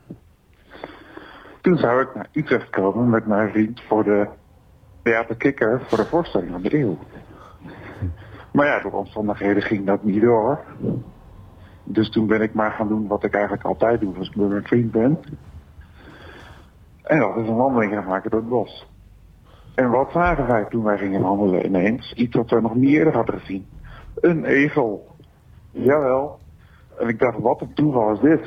Toen zou ik naar Utrecht komen met mijn vriend voor de Theater Kikker voor de voorstelling van de eeuw. Maar ja, door omstandigheden ging dat niet door. Dus toen ben ik maar gaan doen wat ik eigenlijk altijd doe als ik bij mijn vriend ben. En dat is een wandeling gaan maken door het bos. En wat zagen wij toen wij gingen wandelen ineens? Iets wat we nog niet eerder hadden gezien. Een egel. Jawel. En ik dacht, wat een toeval is dit?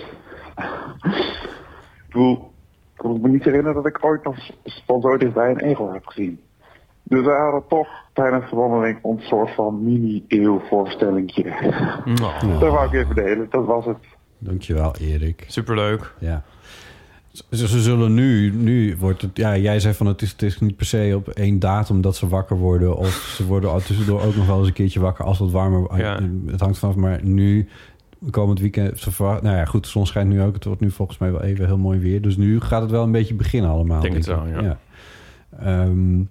Ik bedoel, ik moet me niet herinneren dat ik ooit nog van zo dichtbij een egel heb gezien. Dus we hadden toch tijdens de wandeling ons soort van mini-eeuwvoorstellingje. Oh. Dat wou ik even delen, dat was het. Dankjewel, Erik. Superleuk. Ja. Ze, ze zullen nu, nu wordt het, ja, jij zei van het is, het is niet per se op één datum dat ze wakker worden. Of ze worden tussendoor ook nog wel eens een keertje wakker als het warmer, ja. Het hangt vanaf, maar nu... Komend weekend, nou ja, goed, de zon schijnt nu ook. Het wordt nu volgens mij wel even heel mooi weer. Dus nu gaat het wel een beetje beginnen allemaal. Denk ik denk het wel, ja. ja. Um,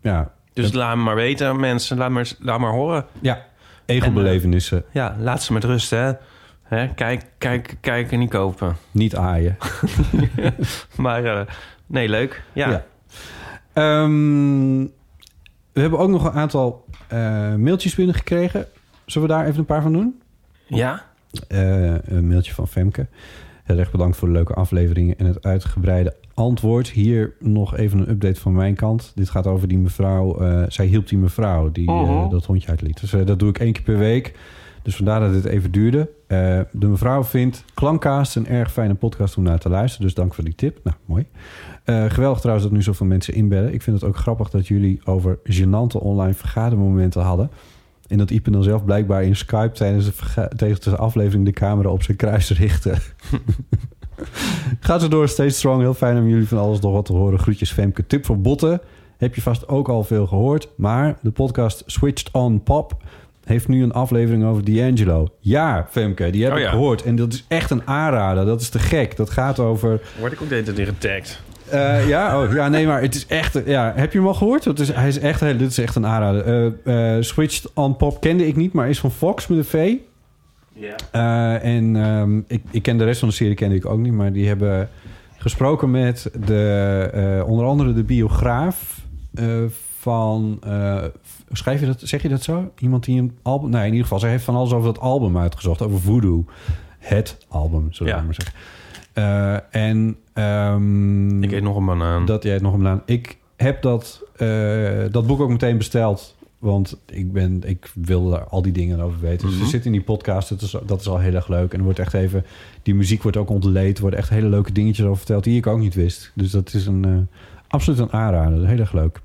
Ja, dus dat... laat me maar weten, mensen. Laat maar, laat maar horen. Ja, egelbelevenissen. En, uh, ja, laat ze met rust, hè. hè? Kijk, kijk, kijk en niet kopen. Niet aaien. Maar uh, nee, leuk. Ja. ja. Um, we hebben ook nog een aantal uh, mailtjes binnengekregen. Zullen we daar even een paar van doen? Ja. Uh, een mailtje van Femke. Heel erg bedankt voor de leuke afleveringen en het uitgebreide antwoord. Hier nog even een update van mijn kant. Dit gaat over die mevrouw. Uh, zij hielp die mevrouw die uh, dat hondje uitliet. Dus uh, dat doe ik één keer per week. Dus vandaar dat dit even duurde. Uh, de mevrouw vindt Klankcast een erg fijne podcast om naar te luisteren. Dus dank voor die tip. Nou, mooi. Uh, geweldig trouwens dat nu zoveel mensen inbellen. Ik vind het ook grappig dat jullie over gênante online vergadermomenten hadden. En dat Ype dan zelf blijkbaar in Skype tijdens de, verga- tijdens de aflevering de camera op zijn kruis richtte. Gaat ze door, steeds strong. Heel fijn om jullie van alles nog wat te horen. Groetjes Femke. Tip voor Botte. Heb je vast ook al veel gehoord. Maar de podcast Switched on Pop heeft nu een aflevering over D'Angelo. Ja, Femke, die heb oh, ik ja. gehoord. En dat is echt een aanrader. Dat is te gek. Dat gaat over... Word ik ook de hele tijd getagd? Uh, ja, oh, ja, nee, maar het is echt... Ja, heb je hem al gehoord? Het is, hij is echt, dit is echt een aanrader. Uh, uh, Switched on Pop kende ik niet, maar is van Fox met een V. Ja. Uh, en um, ik, ik ken de rest van de serie kende ik ook niet, maar die hebben gesproken met de, uh, onder andere de biograaf uh, van... Uh, schrijf je dat, zeg je dat zo? Iemand die een album... Nee, in ieder geval, zij heeft van alles over dat album uitgezocht, over Voodoo. Het album, zullen we ja. maar zeggen. Uh, en um, ik eet nog een banaan. Dat jij eet nog een banaan. Ik heb dat, uh, dat boek ook meteen besteld, want ik ben, ik wil daar al die dingen over weten. Mm-hmm. Dus er zit in die podcast. Dat is, dat is al heel erg leuk. En er wordt echt even, die muziek wordt ook ontleed. Er worden echt hele leuke dingetjes over verteld die ik ook niet wist. Dus dat is een uh, absoluut een aanrader. Heel erg leuk.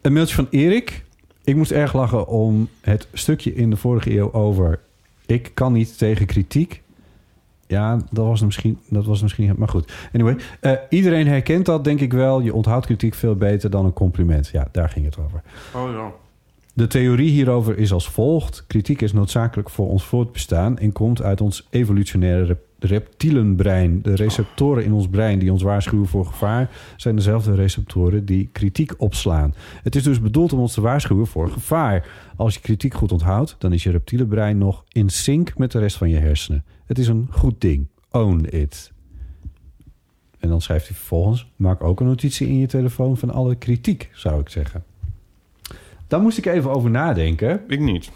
Een mailtje van Erik. Ik moest erg lachen om het stukje in de vorige eeuw over. Ik kan niet tegen kritiek. Ja, dat was misschien, dat was misschien, maar goed. Anyway, uh, iedereen herkent dat, denk ik wel. Je onthoudt kritiek veel beter dan een compliment. Ja, daar ging het over. Oh ja. De theorie hierover is als volgt. Kritiek is noodzakelijk voor ons voortbestaan en komt uit ons evolutionaire rep- reptielenbrein. De receptoren in ons brein die ons waarschuwen voor gevaar zijn dezelfde receptoren die kritiek opslaan. Het is dus bedoeld om ons te waarschuwen voor gevaar. Als je kritiek goed onthoudt, dan is je reptiele brein nog in sync met de rest van je hersenen. Het is een goed ding. Own it. En dan schrijft hij vervolgens... maak ook een notitie in je telefoon van alle kritiek, zou ik zeggen. Daar moest ik even over nadenken. Ik niet.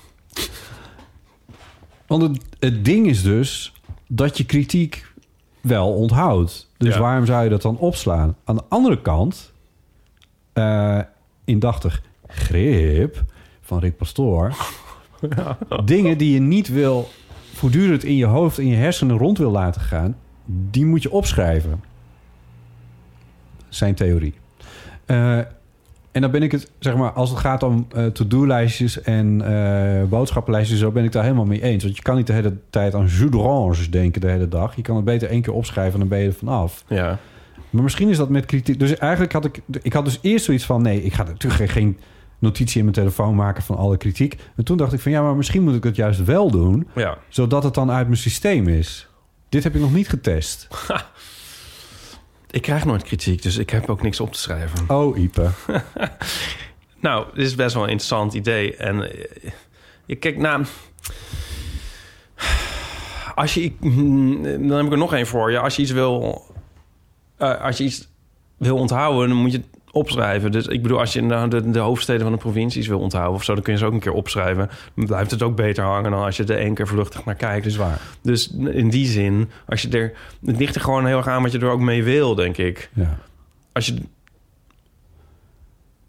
Want het, het ding is dus dat je kritiek wel onthoudt. Dus ja. waarom zou je dat dan opslaan? Aan de andere kant, uh, indachtig grip van Rick Pastoor... ja. dingen die je niet wil... voortdurend in je hoofd, in je hersenen rond wil laten gaan, die moet je opschrijven. Zijn theorie. Uh, en dan ben ik het, zeg maar, als het gaat om uh, to-do-lijstjes en uh, boodschappenlijstjes, zo ben ik daar helemaal mee eens. Want je kan niet de hele tijd aan jus d'orange denken de hele dag. Je kan het beter één keer opschrijven en dan ben je er vanaf. Ja. Maar misschien is dat met kritiek. Dus eigenlijk had ik, ik had dus eerst zoiets van, nee, ik ga natuurlijk geen notitie in mijn telefoon maken van alle kritiek. En toen dacht ik van ja, maar misschien moet ik dat juist wel doen. Ja. Zodat het dan uit mijn systeem is. Dit heb ik nog niet getest. Ha. Ik krijg nooit kritiek, dus ik heb ook niks op te schrijven. Oh, Ype. Nou, dit is best wel een interessant idee. En je kijkt naar... Als je... Dan heb ik er nog één voor. Ja, als je iets wil... Uh, als je iets wil onthouden, dan moet je... opschrijven. Dus ik bedoel, als je nou de, de hoofdsteden van de provincies wil onthouden of zo, dan kun je ze ook een keer opschrijven. Dan blijft het ook beter hangen dan als je er één keer vluchtig naar kijkt. Dus waar. Dus in die zin, als je er, het ligt er gewoon heel erg aan wat je er ook mee wil, denk ik. Ja. Als je,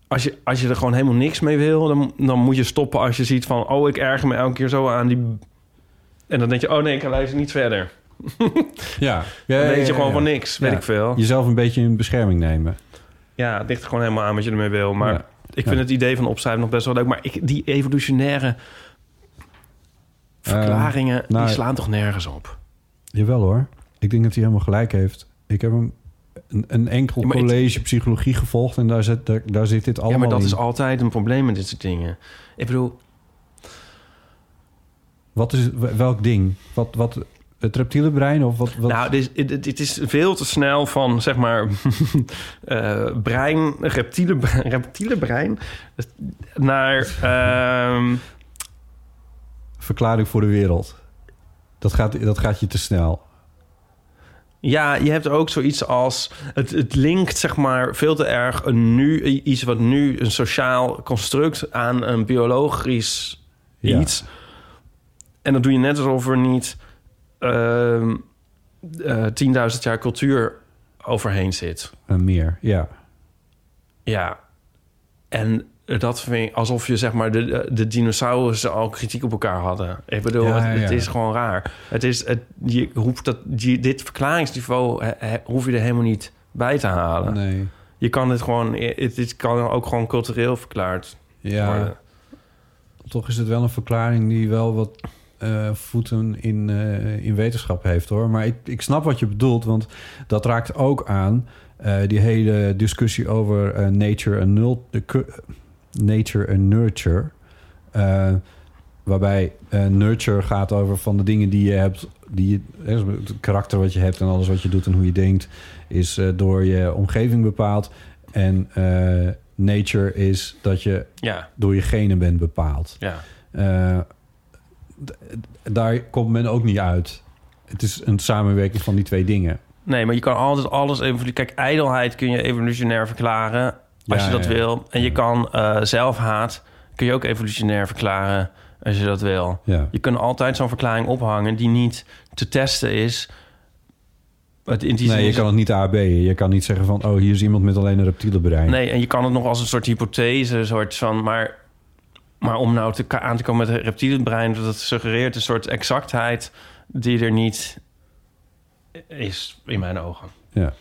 als je, als je er gewoon helemaal niks mee wil, dan, dan moet je stoppen als je ziet van, oh, ik erger me elke keer zo aan die. En dan denk je, oh nee, ik kan luisteren niet verder. Ja. Ja, dan weet je ja, ja, ja, gewoon ja. van niks, weet ja. ik veel. Jezelf een beetje in bescherming nemen. Ja, het ligt er gewoon helemaal aan wat je ermee wil. Maar ja, ik vind ja. het idee van opschrijven nog best wel leuk. Maar ik, die evolutionaire verklaringen, uh, nou, die slaan toch nergens op? Jawel hoor. Ik denk dat hij helemaal gelijk heeft. Ik heb hem een, een enkel ja, college het, psychologie gevolgd en daar zit, daar, daar zit dit allemaal in. Ja, maar dat in. Is altijd een probleem met dit soort dingen. Ik bedoel... Wat is, welk ding? Wat... wat het reptiele brein of wat? wat? Nou, dit is, dit is veel te snel van, zeg maar, uh, brein, reptiele, reptiele brein naar... Uh... Verklaring voor de wereld. Dat gaat, dat gaat je te snel. Ja, je hebt ook zoiets als... Het, het linkt, zeg maar, veel te erg een nu, iets wat nu een sociaal construct aan een biologisch iets. Ja. En dat doe je net alsof er niet... Uh, uh, tienduizend jaar cultuur overheen zit. En meer, ja. Ja. En dat vind ik alsof je, zeg maar, de, de dinosaurussen al kritiek op elkaar hadden. Ik bedoel, ja, het, ja. het is gewoon raar. Het is, het, je hoeft dat, je, dit verklaringsniveau he, he, hoef je er helemaal niet bij te halen. Nee. Je kan dit gewoon, het, het kan ook gewoon cultureel verklaard ja. worden. Toch is het wel een verklaring die wel wat... Uh, voeten in, uh, in wetenschap heeft, hoor. Maar ik, ik snap wat je bedoelt, want dat raakt ook aan uh, die hele discussie over uh, nature en nul, uh, nature en nurture. Uh, Waarbij uh, nurture gaat over van de dingen die je hebt, die je, het karakter wat je hebt en alles wat je doet en hoe je denkt, is uh, door je omgeving bepaald. En uh, nature is dat je ja. door je genen bent bepaald. Ja. Uh, d- d- daar komt men ook niet uit. Het is een samenwerking van die twee dingen. Nee, maar je kan altijd alles even... Kijk, ijdelheid kun je evolutionair verklaren als ja, je dat ja. wil. En je kan uh, zelfhaat kun je ook evolutionair verklaren als je dat wil. Ja. Je kunt altijd zo'n verklaring ophangen die niet te testen is. Het nee, je is... kan het niet A B'en. Je kan niet zeggen van, oh, hier is iemand met alleen een reptiele brein. Nee, en je kan het nog als een soort hypothese, soort van, maar, maar om nou te ka- aan te komen met een reptiele brein, dat suggereert een soort exactheid die er niet is in mijn ogen. Ja.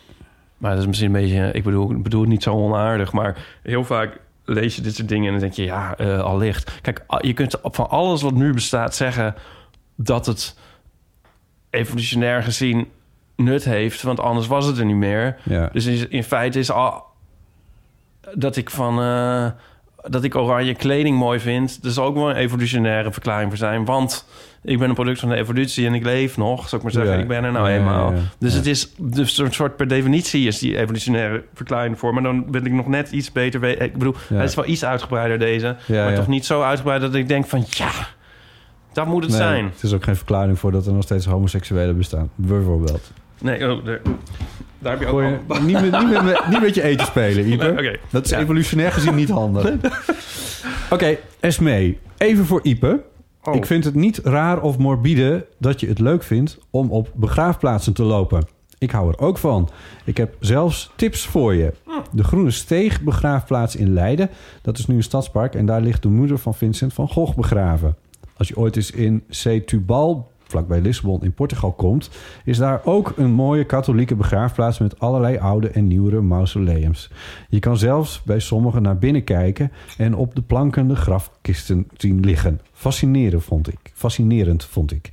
Maar dat is misschien een beetje, ik bedoel, ik bedoel het niet zo onaardig, maar heel vaak lees je dit soort dingen en dan denk je, ja, uh, allicht. Kijk, je kunt van alles wat nu bestaat zeggen dat het evolutionair gezien nut heeft, want anders was het er niet meer. Ja. Dus in, in feite is al dat ik van uh, dat ik oranje kleding mooi vind, dat is ook wel een evolutionaire verklaring voor zijn, want ik ben een product van de evolutie en ik leef nog, zou ik maar zeggen. Ja. Ik ben er nou ja, eenmaal. Ja, ja. Dus ja. het is dus een soort per definitie is die evolutionaire verklaring voor. Maar dan wil ik nog net iets beter weten. Ik bedoel, ja. het is wel iets uitgebreider deze, ja, maar ja. toch niet zo uitgebreid dat ik denk van ja. Dat moet het nee, zijn. Het is ook geen verklaring voor dat er nog steeds homoseksuelen bestaan. Bijvoorbeeld. Nee, oh, daar, daar heb je ook je, al... Niet, met, niet, met, met, niet met je eten spelen, Ype. Nee, okay. Dat is ja. evolutionair gezien niet handig. Oké, okay, Esme. Even voor Ype. Oh. Ik vind het niet raar of morbide dat je het leuk vindt om op begraafplaatsen te lopen. Ik hou er ook van. Ik heb zelfs tips voor je. De Groene Steeg begraafplaats in Leiden. Dat is nu een stadspark en daar ligt de moeder van Vincent van Gogh begraven. Als je ooit eens in Setúbal, vlakbij Lissabon in Portugal, komt, is daar ook een mooie katholieke begraafplaats met allerlei oude en nieuwere mausoleums. Je kan zelfs bij sommigen naar binnen kijken en op de planken de grafkisten zien liggen. Fascinerend vond ik. Fascinerend vond ik.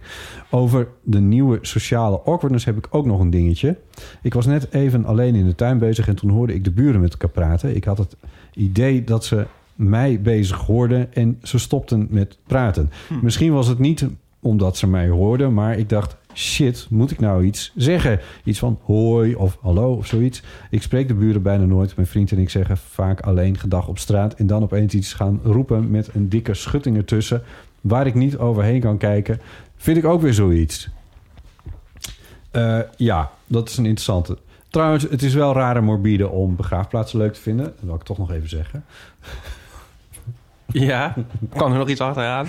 Over de nieuwe sociale awkwardness heb ik ook nog een dingetje. Ik was net even alleen in de tuin bezig en toen hoorde ik de buren met elkaar praten. Ik had het idee dat ze mij bezig hoorden en ze stopten met praten. Hm. Misschien was het niet omdat ze mij hoorden, maar ik dacht, shit, moet ik nou iets zeggen? Iets van hoi of hallo of zoiets. Ik spreek de buren bijna nooit. Mijn vriend en ik zeggen vaak alleen gedag op straat en dan opeens iets gaan roepen met een dikke schutting ertussen waar ik niet overheen kan kijken. Vind ik ook weer zoiets. Uh, ja, dat is een interessante. Trouwens, het is wel raar en morbide om begraafplaatsen leuk te vinden. Dat wil ik toch nog even zeggen. Ja, kan er nog iets achteraan?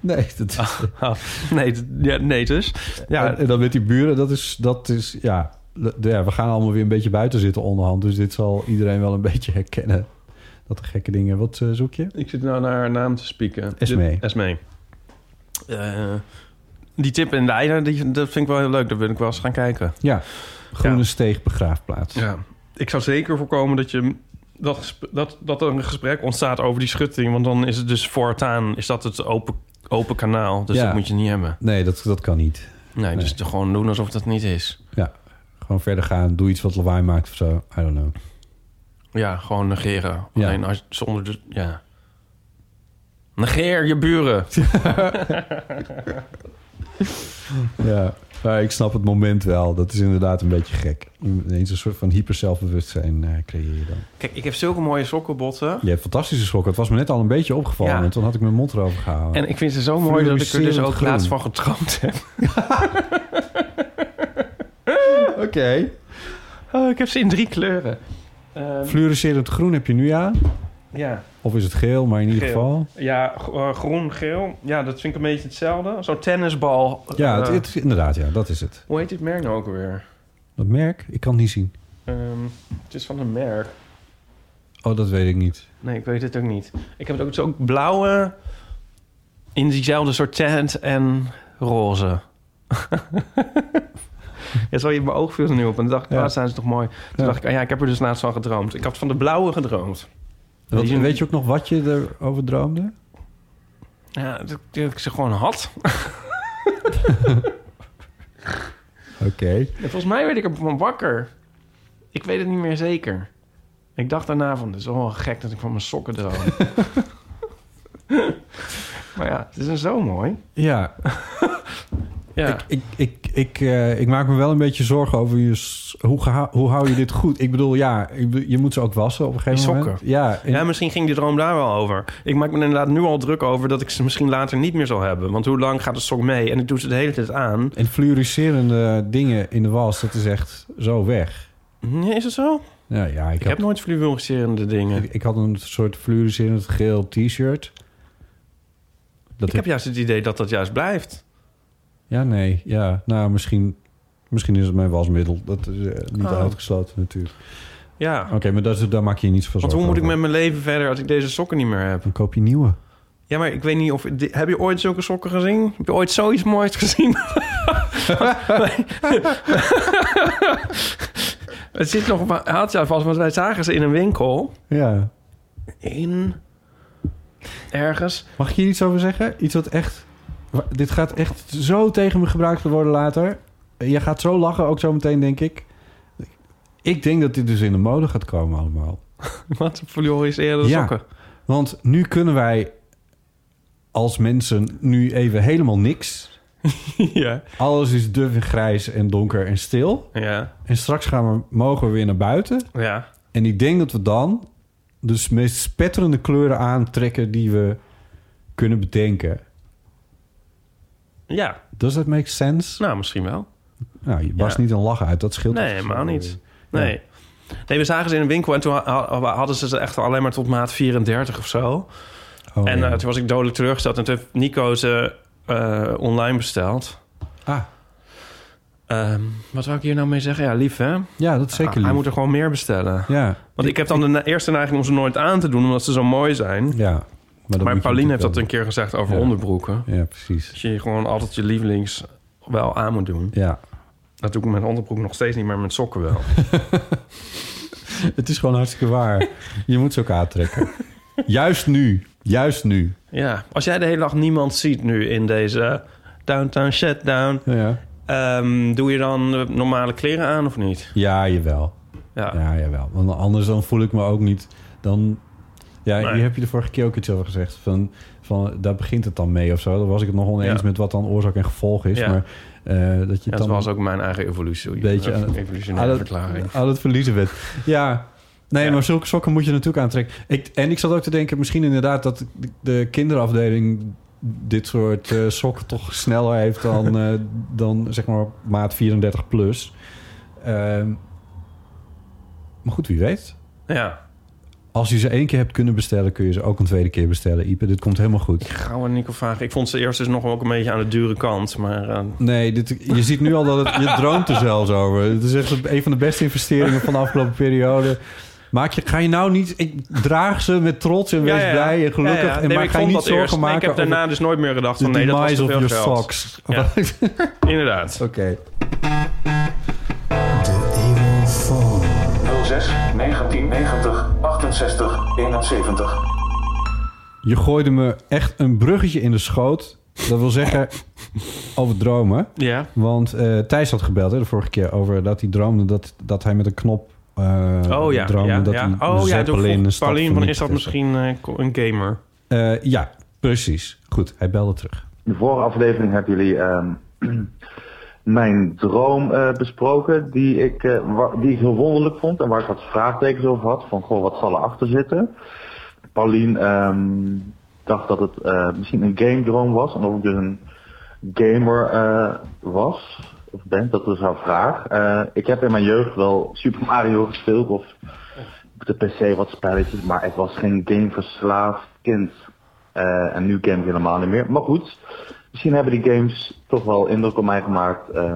Nee, dat is... oh, oh. Nee, d- ja, nee, dus. Ja. En, en dan met die buren, dat is, dat is ja, d- ja... We gaan allemaal weer een beetje buiten zitten onderhand. Dus dit zal iedereen wel een beetje herkennen. Dat de gekke dingen. Wat uh, zoek je? Ik zit nou naar haar naam te spieken. Esme. Esme. Uh, die tip in Leiden, die, dat vind ik wel heel leuk. Daar wil ik wel eens gaan kijken. Ja, Groene ja. Steeg begraafplaats. Ja. Ik zou zeker voorkomen dat je... Dat, dat, dat er een gesprek ontstaat over die schutting. Want dan is het dus voortaan... is dat het open, open kanaal. Dus ja. dat moet je niet hebben. Nee, dat, dat kan niet. Nee, nee, dus gewoon doen alsof dat niet is. Ja, gewoon verder gaan. Doe iets wat lawaai maakt of zo. I don't know. Ja, gewoon negeren. Ja. Alleen als, zonder de... Ja. Negeer je buren. ja, maar ik snap het moment wel. Dat is inderdaad een beetje gek. Ineens een soort van hyper zelfbewustzijn uh, creëer je dan. Kijk, ik heb zulke mooie sokken, Botte. Je hebt fantastische sokken. Het was me net al een beetje opgevallen. Ja. En toen had ik mijn mond erover gehouden. En ik vind ze zo mooi dat ik er dus ook laatst van getroond heb. Oké. Okay. Oh, ik heb ze in drie kleuren. Um... Fluoriserend groen heb je nu aan. Ja. Of is het geel, maar in ieder geel. geval... Ja, groen, geel. Ja, dat vind ik een beetje hetzelfde. Zo'n tennisbal. Ja, het, het, inderdaad, ja, dat is het. Hoe heet dit merk nou ook alweer? Dat merk? Ik kan het niet zien. Um, het is van een merk. Oh, dat weet ik niet. Nee, ik weet het ook niet. Ik heb het ook, het ook blauwe... in diezelfde soort tent en roze. Ja, zo je mijn oog viel er nu op. En toen dacht ik, ja, staan ze toch mooi. Toen ja. dacht ik, ah, ja, ik heb er dus laatst van gedroomd. Ik had van de blauwe gedroomd. Wat, weet je ook nog wat je erover droomde? Ja, dat, dat ik ze gewoon had. Oké. Okay. Volgens mij werd ik ervan wakker. Ik weet het niet meer zeker. Ik dacht daarna van, het is wel gek dat ik van mijn sokken droom. Maar ja, het is een zo mooi. Ja. Ja. Ik, ik, ik, ik, uh, ik maak me wel een beetje zorgen over je... Hoe, geha- hoe hou je dit goed? Ik bedoel, ja, ik be- je moet ze ook wassen op een gegeven sokken. moment. Ja, in... ja, misschien ging die droom daar wel over. Ik maak me inderdaad nu al druk over dat ik ze misschien later niet meer zal hebben. Want hoe lang gaat de sok mee? En ik doe ze de hele tijd aan. En fluoriserende dingen in de was, dat is echt zo weg. Nee, is dat zo? Ja, ja, ik ik had... heb nooit fluoriserende dingen. Ik, ik had een soort fluoriserend geel t-shirt. Dat ik heb juist het idee dat dat juist blijft. Ja, nee. Ja, nou, misschien, misschien is het mijn wasmiddel. Dat is uh, niet oh. uitgesloten natuurlijk. Ja. Oké, okay, maar dat is, daar maak je niets van zorgen. Want hoe moet over. ik met mijn leven verder als ik deze sokken niet meer heb? Dan koop je nieuwe. Ja, maar ik weet niet of... Heb je ooit zulke sokken gezien? Heb je ooit zoiets moois gezien? Het zit nog op haaltje vast, want wij zagen ze in een winkel. Ja. In... Ergens. Mag ik hier iets over zeggen? Iets wat echt... Dit gaat echt zo tegen me gebruikt worden later. Je gaat zo lachen, ook zo meteen, denk ik. Ik denk dat dit dus in de mode gaat komen allemaal. Wat? Fluoriserende ja, sokken. Want nu kunnen wij als mensen nu even helemaal niks. Ja. Alles is duf en grijs en donker en stil. Ja. En straks gaan we, mogen we weer naar buiten. Ja. En ik denk dat we dan de meest spetterende kleuren aantrekken die we kunnen bedenken. Ja. Does that make sense? Nou, misschien wel. Nou, je barst ja. niet een lach uit. Dat scheelt. Nee, helemaal niet. Nee. Ja. Nee, we zagen ze in een winkel en toen hadden ze ze echt alleen maar tot maat vierendertig of zo. Oh, en ja. uh, toen was ik dodelijk teleurgesteld. En toen heeft Nico ze uh, online besteld. Ah. Um, wat wou ik hier nou mee zeggen? Ja, lief hè? Ja, dat is zeker lief. Hij moet er gewoon meer bestellen. Ja. Want ik heb dan de na- eerste neiging om ze nooit aan te doen, omdat ze zo mooi zijn. Ja. Maar, maar Pauline heeft dat een keer gezegd over ja. onderbroeken. Ja, precies. Dat je gewoon altijd je lievelings wel aan moet doen. Ja. Dat doe ik met onderbroek nog steeds niet, maar met sokken wel. Het is gewoon hartstikke waar. Je moet ze ook aantrekken. Juist nu. Juist nu. Ja. Als jij de hele dag niemand ziet nu in deze Downtown Shutdown... Ja. Um, doe je dan normale kleren aan of niet? Ja, jawel. Ja. Ja, jawel. Want anders dan voel ik me ook niet... dan. Ja, nee. Hier heb je de vorige keer ook iets over gezegd. Van, van, daar begint het dan mee of zo. Dan was ik het nog oneens ja. met wat dan oorzaak en gevolg is. Ja. Maar, uh, dat je ja, dan dat was ook mijn eigen evolutie. Een beetje aan, evolutionaire aan verklaring. Het, aan het verliezen bent. Ja, nee, ja. maar zulke sokken moet je natuurlijk aantrekken. Ik, en ik zat ook te denken, misschien inderdaad... dat de kinderafdeling dit soort uh, sokken toch sneller heeft... dan, uh, dan zeg maar maat vierendertig plus. Uh, maar goed, wie weet. Ja. Als je ze één keer hebt kunnen bestellen... kun je ze ook een tweede keer bestellen, Ype. Dit komt helemaal goed. Ik ga wel Nico vragen. Ik vond ze eerst dus nog ook een beetje aan de dure kant. Maar, uh... Nee, dit, je ziet nu al dat het... Je droomt er zelfs over. Het is echt een van de beste investeringen van de afgelopen periode. Maak je, ga je nou niet... Ik draag ze met trots en wees ja, ja. blij en gelukkig. Ja, ja. Nee, en maar ik ga je niet zorgen eerst. maken... Nee, ik heb daarna dus nooit meer gedacht... van nee, dat was te veel geld. Ja. Inderdaad. Oké. Okay. zes negentien negentig achtenzestig eenenzeventig Je gooide me echt een bruggetje in de schoot. Dat wil zeggen over dromen. Ja. Want uh, Thijs had gebeld hè, de vorige keer over dat hij droomde dat, dat hij met een knop uh, oh, ja, droomde. Ja, dat ja. Hij oh ja, Pauline, van is dat misschien uh, een gamer? Uh, ja, precies. Goed, hij belde terug. De vorige aflevering hebben jullie... Um, mijn droom uh, besproken die ik, uh, wa- die ik heel wonderlijk vond en waar ik wat vraagtekens over had van goh, wat zal er achter zitten. Pauline um, dacht dat het uh, misschien een game droom was en of ik dus een gamer uh, was of ben, dat is haar vraag. Uh, ik heb in mijn jeugd wel Super Mario gespeeld of op de P C wat spelletjes, maar ik was geen gameverslaafd kind uh, en nu game ik helemaal niet meer, maar goed. Misschien hebben die games toch wel indruk op mij gemaakt. Uh,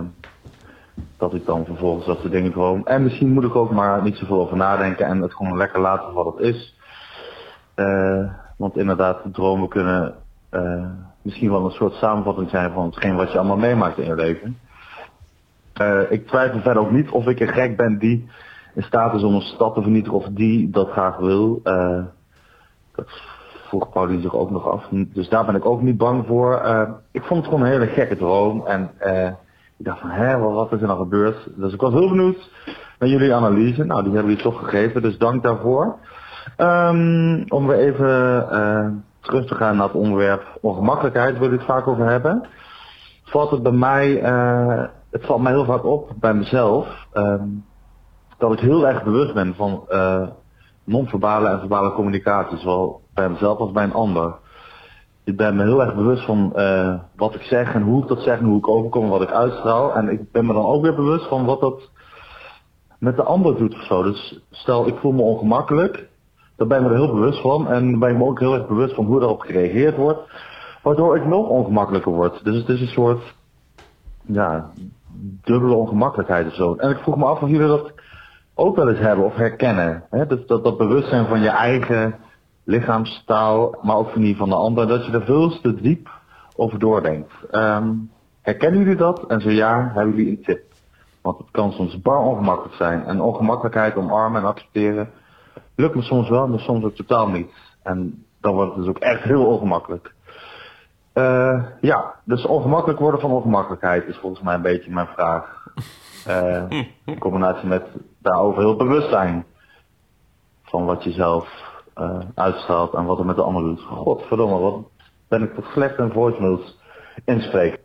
dat ik dan vervolgens dat soort dingen droom. En misschien moet ik ook maar niet zoveel over nadenken. En het gewoon lekker laten voor wat het is. Uh, want inderdaad, dromen kunnen uh, misschien wel een soort samenvatting zijn van hetgeen wat je allemaal meemaakt in je leven. Uh, ik twijfel verder ook niet of ik een gek ben die in staat is om een stad te vernietigen. Of die dat graag wil. Uh, dat vroeg Pauline zich ook nog af. Dus daar ben ik ook niet bang voor. Uh, ik vond het gewoon een hele gekke droom. En uh, ik dacht van, hé, wat is er nou gebeurd? Dus ik was heel benieuwd naar jullie analyse. Nou, die hebben jullie toch gegeven, dus dank daarvoor. Um, om weer even uh, terug te gaan naar het onderwerp ongemakkelijkheid, wil ik het vaak over hebben. Valt het bij mij, uh, het valt mij heel vaak op bij mezelf, um, dat ik heel erg bewust ben van uh, non-verbale en verbale communicatie, zowel bij mezelf als bij een ander. Ik ben me heel erg bewust van uh, wat ik zeg en hoe ik dat zeg en hoe ik overkom en wat ik uitstraal. En ik ben me dan ook weer bewust van wat dat met de ander doet of zo. Dus stel ik voel me ongemakkelijk, daar ben ik me er heel bewust van. En ben ik me ook heel erg bewust van hoe daarop gereageerd wordt, waardoor ik nog ongemakkelijker word. Dus het is een soort ja, dubbele ongemakkelijkheid of zo. En ik vroeg me af of jullie dat ook wel eens hebben of herkennen. Hè? Dat, dat, dat bewustzijn van je eigen lichaamstaal, maar ook van die van de ander, dat je er veel te diep over doordenkt. Um, herkennen jullie dat? En zo ja, hebben jullie een tip? Want het kan soms bar ongemakkelijk zijn. En ongemakkelijkheid omarmen en accepteren lukt me soms wel, maar soms ook totaal niet. En dan wordt het dus ook echt heel ongemakkelijk. Uh, ja, dus ongemakkelijk worden van ongemakkelijkheid is volgens mij een beetje mijn vraag. Uh, in combinatie met daarover heel bewust zijn van wat je zelf Uh, uitstraalt en wat er met de ander doet. Godverdomme, wat ben ik tot slecht en voicemails inspreken.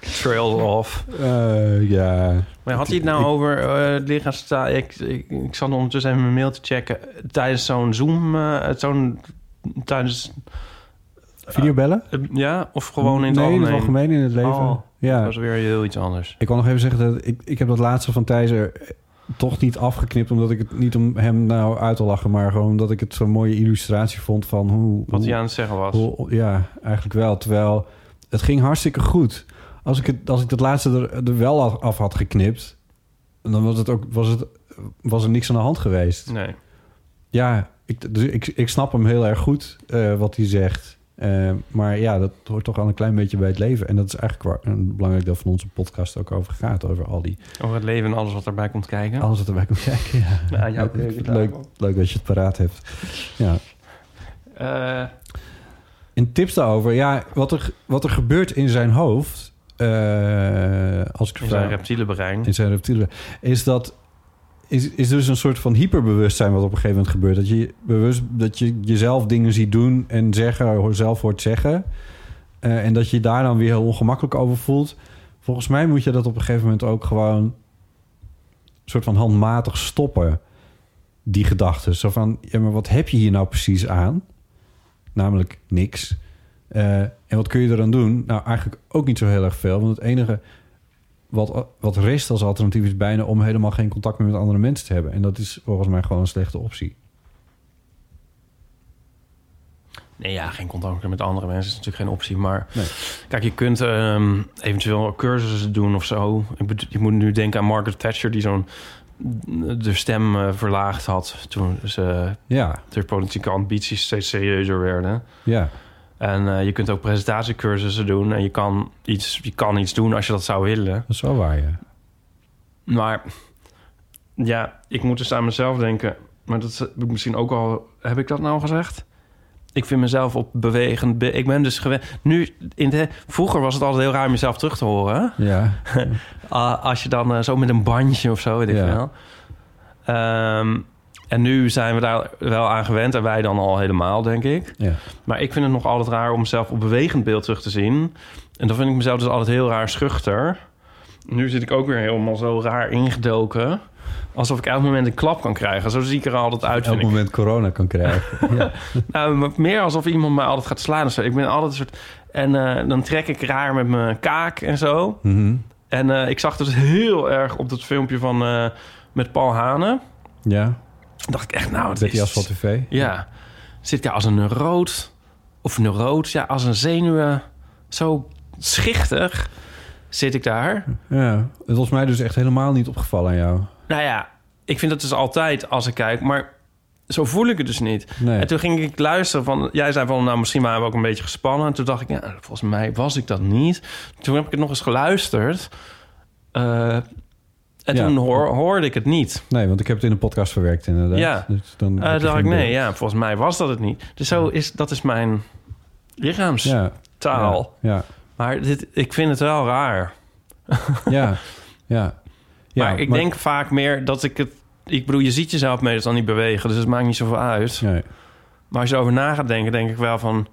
Trail off. Uh, yeah. Maar had hij het nou ik, over uh, lichaamstaal? Ik, ik, ik zat ondertussen even mijn mail te checken. Tijdens zo'n Zoom, uh, zo'n tijdens uh, videobellen? Uh, ja, of gewoon in het nee, algemeen? Nee, het algemeen in het leven. Oh, ja. Dat was weer heel iets anders. Ik wil nog even zeggen dat ik, ik heb dat laatste van Thijs er toch niet afgeknipt, omdat ik het niet om hem nou uit te lachen, maar gewoon omdat ik het zo'n mooie illustratie vond van hoe... Wat hij aan het zeggen was. Hoe, ja, eigenlijk wel. Terwijl het ging hartstikke goed. Als ik het, als ik dat laatste er, er wel af had geknipt, dan was het ook, was het, was er niks aan de hand geweest. Nee. Ja, ik, dus ik, ik snap hem heel erg goed uh, wat hij zegt. Uh, maar ja, dat hoort toch al een klein beetje bij het leven. En dat is eigenlijk waar een belangrijk deel van onze podcast ook over gaat. Over al die... Over het leven en alles wat erbij komt kijken. Alles wat erbij komt kijken, ja. Nou, ja, leuk, leuk dat je het paraat hebt. Ja. Uh... En tips daarover. Ja, wat er, wat er gebeurt in zijn hoofd... Uh, als ik in zijn reptiele brein. In zijn reptiele brein. Is dat... Is, is dus een soort van hyperbewustzijn wat op een gegeven moment gebeurt. Dat je bewust dat je jezelf dingen ziet doen en zeggen, zelf hoort zeggen. Uh, en dat je daar dan weer heel ongemakkelijk over voelt. Volgens mij moet je dat op een gegeven moment ook gewoon een soort van handmatig stoppen. Die gedachten. Zo van, ja, maar wat heb je hier nou precies aan? Namelijk niks. Uh, en wat kun je eraan doen? Nou, eigenlijk ook niet zo heel erg veel. Want het enige... Wat, wat rest als alternatief is bijna om helemaal geen contact meer met andere mensen te hebben. En dat is volgens mij gewoon een slechte optie. Nee, ja, geen contact meer met andere mensen is natuurlijk geen optie. Maar nee. Kijk, je kunt um, eventueel cursussen doen of zo. Je moet nu denken aan Margaret Thatcher die zo'n de stem uh, verlaagd had toen ze ja. de politieke ambities steeds serieuzer werden. Ja. En uh, je kunt ook presentatiecursussen doen. En je kan, iets, je kan iets doen als je dat zou willen. Dat is wel waar, ja. Maar ja, ik moet dus aan mezelf denken. Maar dat heb ik misschien ook al... Heb ik dat nou gezegd? Ik vind mezelf op bewegend... Be- ik ben dus gewend... Nu, in de, vroeger was het altijd heel raar om jezelf terug te horen. Ja. uh, als je dan uh, zo met een bandje of zo, weet ik ja. wel. Um, En nu zijn we daar wel aan gewend en wij dan al helemaal, denk ik. Ja. Maar ik vind het nog altijd raar om mezelf op bewegend beeld terug te zien. En dan vind ik mezelf dus altijd heel raar schuchter. Nu zit ik ook weer helemaal zo raar ingedoken. Alsof ik elk moment een klap kan krijgen. Zo zie ik er altijd uit. Elk moment ik. corona kan krijgen. Ja. Nou, meer alsof iemand mij altijd gaat slaan of zo. Ik ben altijd een soort... En uh, dan trek ik raar met mijn kaak en zo. Mm-hmm. En uh, ik zag dus heel erg op dat filmpje van uh, met Paul Hane. Ja. Dacht ik echt, nou, het is... als Spotify. Ja. Zit daar als een rood of een rood, ja, als een zenuwen. Zo schichtig zit ik daar. Ja, het was mij dus echt helemaal niet opgevallen aan jou. Nou ja, ik vind dat dus altijd als ik kijk, maar zo voel ik het dus niet. Nee. En toen ging ik luisteren van, jij zei van, nou, misschien waren we ook een beetje gespannen. En toen dacht ik, ja, volgens mij was ik dat niet. Toen heb ik het nog eens geluisterd. Uh, En ja. toen hoor, hoorde ik het niet. Nee, want ik heb het in de podcast verwerkt inderdaad. Ja, dus dan uh, dacht ik, nee, ja, volgens mij was dat het niet. Dus zo is, dat is mijn lichaamstaal. Ja, ja, ja. Maar dit, ik vind het wel raar. Ja, ja. ja maar ik maar... denk vaak meer dat ik het... Ik bedoel, je ziet jezelf meestal niet bewegen, dus het maakt niet zoveel uit. Nee. Maar als je erover na gaat denken, denk ik wel van...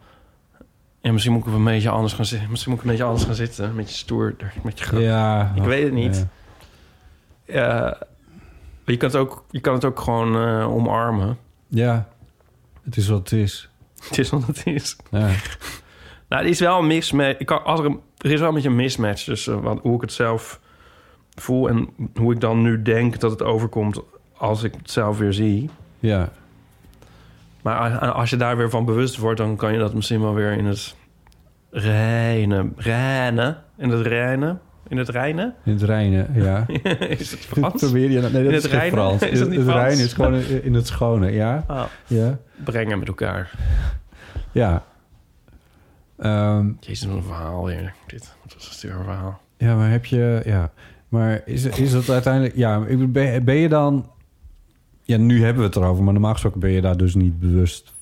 Ja, misschien moet ik een beetje anders gaan zitten. Misschien moet ik een beetje anders gaan zitten. Een beetje stoerder, een beetje grappig. Ja, ik weet het niet. Ja. Uh, je, kan het ook, je kan het ook gewoon uh, omarmen. Ja, het is wat het is. Het is wat het is. Ja. Nou, er is wel een mismatch. Ik kan, als er, een, er is wel een beetje een mismatch tussen wat, hoe ik het zelf voel... en hoe ik dan nu denk dat het overkomt als ik het zelf weer zie. Ja. Maar als je daar weer van bewust wordt... dan kan je dat misschien wel weer in het reinen... reinen? In het reinen? In het reinen? In het reinen, ja. Is het Frans? Probeer je dat? Nee, dat is geen Frans. Is het niet Frans? Het reinen is gewoon in het schone, ja. Oh. Ja. Brengen met elkaar. Ja. Um, Jezus, wat een verhaal weer. Dit is een verhaal. Ja, maar heb je... Ja. Maar is, is dat uiteindelijk... Ja, ben, ben je dan... Ja, nu hebben we het erover, maar normaal gesproken ben je daar dus niet bewust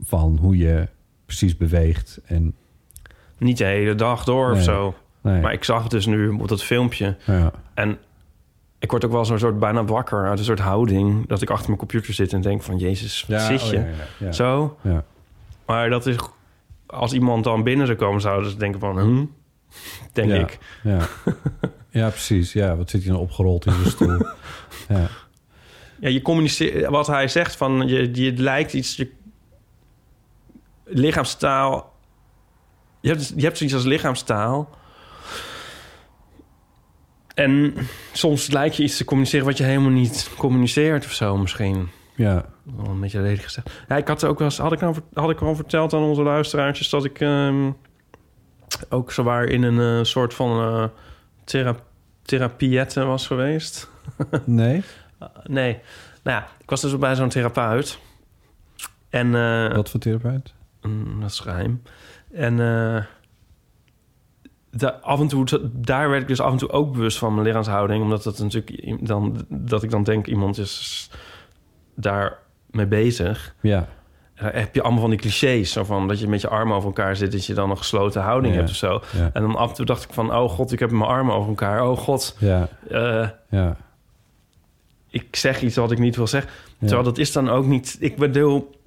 van hoe je precies beweegt. En... Niet de hele dag door nee, of zo. Nee. Maar ik zag het dus nu op dat filmpje. Ja. En ik word ook wel zo'n soort bijna wakker uit een soort houding. Dat ik achter mijn computer zit en denk van, Jezus, wat ja, zit je? Oh, ja, ja, ja. Zo. Ja. Maar dat is, als iemand dan binnen zou komen, zouden ze denken van, hm? Denk ja, ik. Ja. Ja, precies. Ja, wat zit hij nou opgerold in de stoel? Ja. Ja, je communiceert wat hij zegt van je, je lijkt iets, je lichaamstaal. Je hebt, je hebt zoiets als lichaamstaal. En soms lijkt je iets te communiceren wat je helemaal niet communiceert of zo, misschien. Ja. Oh, een beetje lelijk gezegd. Ja, ik had ook wel eens, had ik nou, had ik al verteld aan onze luisteraartjes dat ik um, ook zowaar in een uh, soort van uh, thera, therapiette was geweest. Nee. Uh, nee. Nou ja, ik was dus bij zo'n therapeut. En, uh, Wat voor therapeut? Mm, dat is geheim. En uh, de, af en toe, daar werd ik dus af en toe ook bewust van mijn lichaamshouding. Omdat dat natuurlijk dan, dat ik dan denk, iemand is daar mee bezig. Ja. Dan heb je allemaal van die clichés. Zo van dat je met je armen over elkaar zit, dat je dan een gesloten houding ja, hebt of zo. Ja. En dan af en toe dacht ik van, oh god, ik heb mijn armen over elkaar. Oh god. Ja. Uh, ja. Ik zeg iets wat ik niet wil zeggen. Ja. Terwijl dat is dan ook niet... Ik bedoel,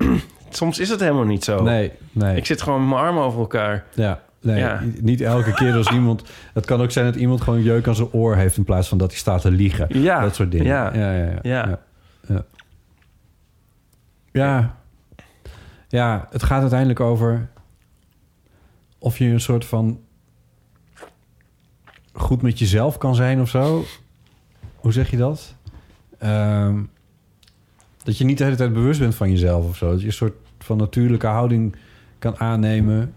soms is het helemaal niet zo. Nee, nee. Ik zit gewoon met mijn armen over elkaar. Ja, nee, ja. Niet elke keer als iemand... Het kan ook zijn dat iemand gewoon jeuk aan zijn oor heeft... in plaats van dat hij staat te liegen. Ja. Dat soort dingen. Ja, ja, ja. Ja, ja. Ja. Ja. Ja, het gaat uiteindelijk over... of je een soort van... goed met jezelf kan zijn of zo. Hoe zeg je dat? Um, dat je niet de hele tijd bewust bent van jezelf of zo. Dat je een soort van natuurlijke houding kan aannemen...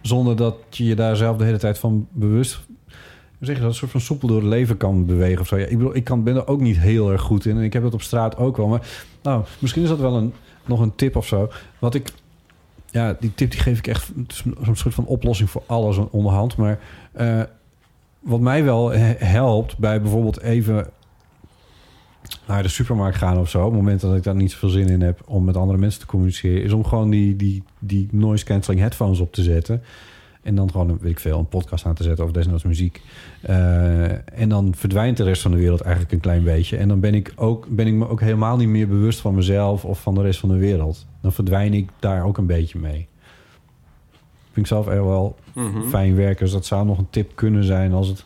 zonder dat je je daar zelf de hele tijd van bewust... Hoe zeg je dat? Een soort van soepel door het leven kan bewegen of zo. Ja, ik bedoel, ik kan, ben er ook niet heel erg goed in. En ik heb dat op straat ook wel. Maar nou, misschien is dat wel een, nog een tip of zo. Wat ik... Ja, die tip die geef ik echt... Zo'n soort van oplossing voor alles onderhand. Maar uh, wat mij wel helpt bij bijvoorbeeld even... naar de supermarkt gaan of zo... op het moment dat ik daar niet zoveel zin in heb... om met andere mensen te communiceren... is om gewoon die, die, die noise cancelling headphones op te zetten... en dan gewoon, weet ik veel, een podcast aan te zetten... of desnoods muziek. Uh, en dan verdwijnt de rest van de wereld eigenlijk een klein beetje. En dan ben ik, ook, ben ik me ook helemaal niet meer bewust van mezelf... of van de rest van de wereld. Dan verdwijn ik daar ook een beetje mee. Vind ik zelf echt wel mm-hmm. fijn werken. Dus dat zou nog een tip kunnen zijn... als het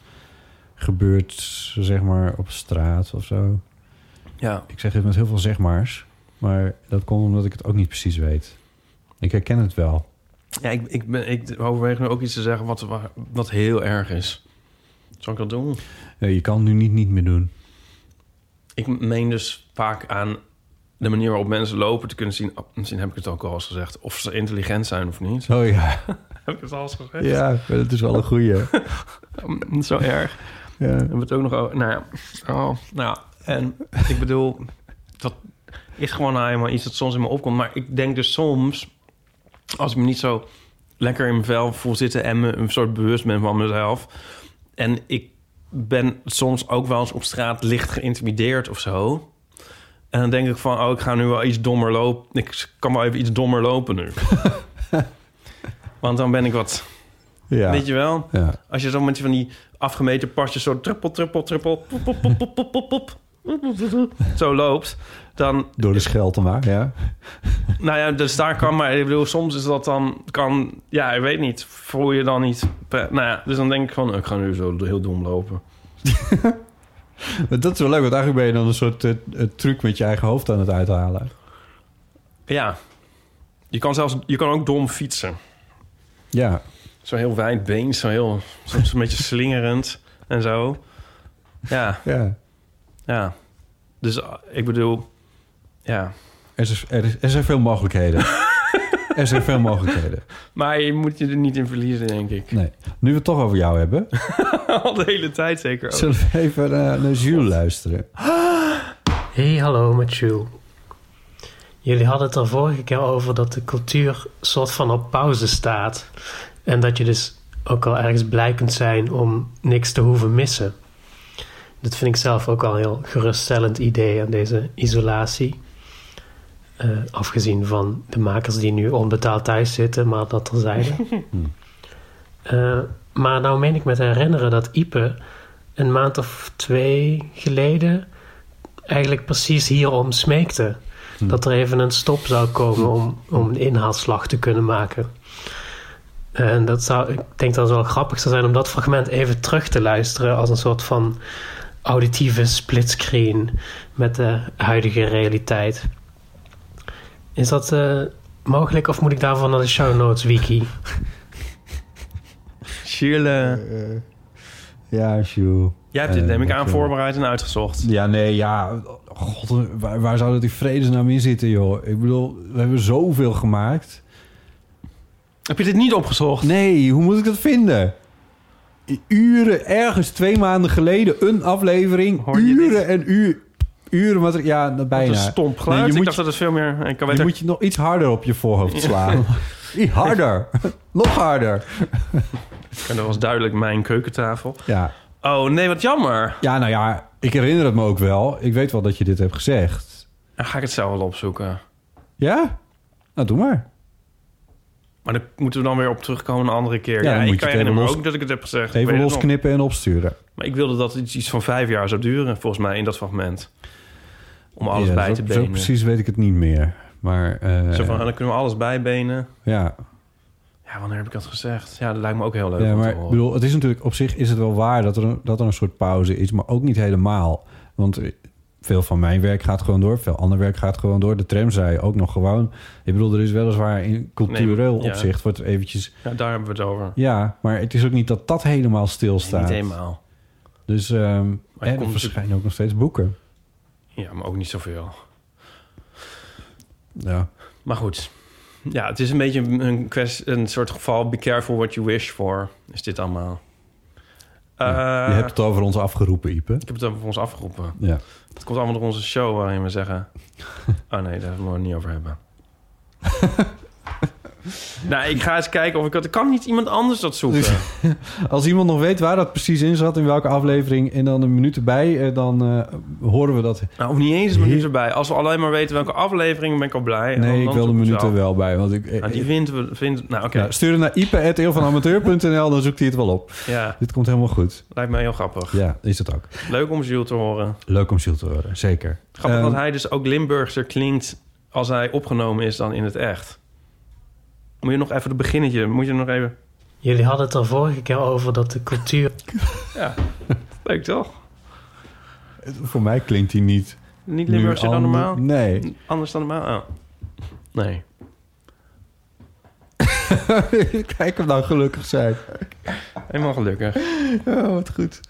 gebeurt, zeg maar, op straat of zo... Ja. Ik zeg dit met heel veel zegmaars, maar dat komt omdat ik het ook niet precies weet. Ik herken het wel. Ja, ik, ik, ben, ik overweeg nu ook iets te zeggen wat, wat heel erg is. Zal ik dat doen? Nee, je kan het nu niet niet meer doen. Ik meen dus vaak aan de manier waarop mensen lopen te kunnen zien... Oh, misschien heb ik het ook al eens gezegd, of ze intelligent zijn of niet. Oh ja. Heb ik het al eens gezegd? Ja, dat is wel een goeie. Zo erg. Ja. We hebben het ook nog over... Nou ja, oh, nou ja. En ik bedoel, dat is gewoon nou helemaal iets dat soms in me opkomt. Maar ik denk dus soms, als ik me niet zo lekker in mijn vel voel zitten... en me een soort bewust ben van mezelf... en ik ben soms ook wel eens op straat licht geïntimideerd of zo... en dan denk ik van, oh, ik ga nu wel iets dommer lopen. Ik kan wel even iets dommer lopen nu. Want dan ben ik wat... Ja. Weet je wel? Ja. Als je zo met van die afgemeten pasjes... zo trippel, trippel, trippel... Pop, pop, pop, pop, pop, pop, pop, zo loopt, dan... Door de schelden maar, ja. Nou ja, dus daar kan maar... Ik bedoel, soms is dat dan... kan, ja, ik weet niet. Voel je dan niet... Nou ja, dus dan denk ik van... Ik ga nu zo heel dom lopen. Dat is wel leuk, want eigenlijk ben je dan een soort uh, truc met je eigen hoofd aan het uithalen. Ja. Je kan, zelfs, je kan ook dom fietsen. Ja. Zo heel wijdbeen, zo heel... soms een beetje slingerend en zo. Ja. Ja. Ja. Dus ik bedoel, ja. Er, is, er, is, er zijn veel mogelijkheden. er zijn veel mogelijkheden. Maar je moet je er niet in verliezen, denk ik. Nee. Nu we het toch over jou hebben. Al de hele tijd zeker ook. Zullen we even uh, naar Jules luisteren? Hey, hallo met Jules. Jullie hadden het er vorige keer over dat de cultuur soort van op pauze staat. En dat je dus ook al ergens blij kunt zijn om niks te hoeven missen. Dat vind ik zelf ook al een heel geruststellend idee aan deze isolatie. Uh, afgezien van de makers die nu onbetaald thuis zitten, maar dat terzijde. uh, maar nou meen ik me te herinneren dat Ype een maand of twee geleden eigenlijk precies hierom smeekte. Hmm. Dat er even een stop zou komen om, om een inhaalslag te kunnen maken. En dat zou, ik denk dat het wel grappig zou zijn om dat fragment even terug te luisteren als een soort van auditieve splitscreen met de huidige realiteit. Is dat uh, mogelijk of moet ik daarvoor naar de show notes wiki? Jules. Uh, uh, ja, Jules. Jij hebt dit, neem ik aan, voorbereid en uitgezocht. Ja, nee, ja. God, waar, waar zou dat die vredesnaam in zitten, joh? Ik bedoel, we hebben zoveel gemaakt. Heb je dit niet opgezocht? Nee, hoe moet ik dat vinden? Uren, ergens twee maanden geleden, een aflevering. Hoor je uren dit? En uur, uren wat er, ja, bijna. Wat een stomp geluid. Nee, je ik dacht je, dat het veel meer... Ik kan je beter... moet je nog iets harder op je voorhoofd slaan. Ja. Harder. Nog harder. En dat was duidelijk mijn keukentafel. Ja. Oh, nee, wat jammer. Ja, nou ja, ik herinner het me ook wel. Ik weet wel dat je dit hebt gezegd. Dan ga ik het zelf wel opzoeken. Ja? Nou, doe maar. Maar daar moeten we dan weer op terugkomen een andere keer. Ja, ja ik kan herinneren los... ook dat ik het heb gezegd. Even losknippen en opsturen. Maar ik wilde dat het iets van vijf jaar zou duren, volgens mij, in dat fragment. Om alles ja, bij te benen. Zo precies weet ik het niet meer. Maar, uh, zo van, dan kunnen we alles bijbenen. Ja. Ja, wanneer heb ik dat gezegd? Ja, dat lijkt me ook heel leuk. Ja, maar ik bedoel, het is natuurlijk op zich is het wel waar dat er, een, dat er een soort pauze is, maar ook niet helemaal. Want veel van mijn werk gaat gewoon door. Veel ander werk gaat gewoon door. De tram zei ook nog gewoon... Ik bedoel, er is weliswaar in cultureel nee, maar, opzicht... Ja. Wordt eventjes... Ja, daar hebben we het over. Ja, maar het is ook niet dat dat helemaal stilstaat. Nee, niet helemaal. Dus um, er komt... verschijnen ook nog steeds boeken. Ja, maar ook niet zoveel. Ja. Maar goed. Ja, het is een beetje een, kwestie, een soort geval... Be careful what you wish for, is dit allemaal... Ja, je hebt het over ons afgeroepen, Ype. Ik heb het over ons afgeroepen. Ja. Het komt allemaal door onze show waarin we zeggen... oh nee, daar moeten we het niet over hebben. Nou, ik ga eens kijken of ik... dat kan niet iemand anders dat zoeken. Dus, als iemand nog weet waar dat precies in zat... in welke aflevering en dan een minuut erbij... dan uh, horen we dat... Nou, of niet eens een minuut erbij. Als we alleen maar weten welke aflevering, ben ik al blij. Nee, dan ik dan wil de minuut er wel bij. Want ik, nou, die vindt... vindt nou, oké. Okay. Nou, stuur het naar ype at eeuw van amateur punt n l, dan zoekt hij het wel op. Ja. Dit komt helemaal goed. Lijkt mij heel grappig. Ja, is het ook. Leuk om Jules te horen. Leuk om Jules te horen, zeker. Grappig um, dat hij dus ook Limburgster klinkt... als hij opgenomen is dan in het echt. Moet je nog even het beginnetje, moet je nog even... Jullie hadden het er vorige keer over dat de cultuur... Ja, leuk toch? Voor mij klinkt hij niet... Niet Limburgse dan ander... normaal? Nee. Anders dan normaal? Oh. Nee. Kijk hem nou gelukkig zijn. Helemaal gelukkig. Oh, wat goed.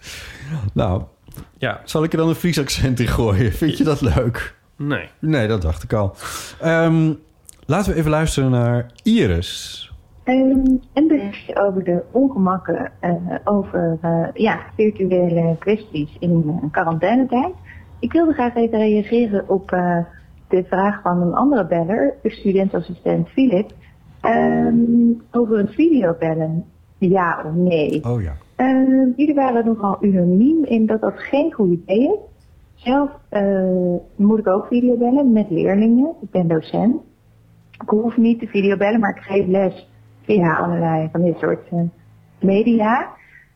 Nou, ja. Zal ik er dan een Fries accent in gooien? Vind je dat leuk? Nee. Nee, dat dacht ik al. Um, Laten we even luisteren naar Iris. Um, een berichtje over de ongemakken uh, over uh, ja, virtuele kwesties in uh, quarantainetijd. Ik wilde graag even reageren op uh, de vraag van een andere beller, de studentassistent Philip, um, over het videobellen. Ja of nee? Oh ja. Uh, jullie waren nogal unaniem in dat dat geen goed idee is. Zelf uh, moet ik ook videobellen met leerlingen. Ik ben docent. Ik hoef niet te videobellen, maar ik geef les via allerlei van dit soort uh, media.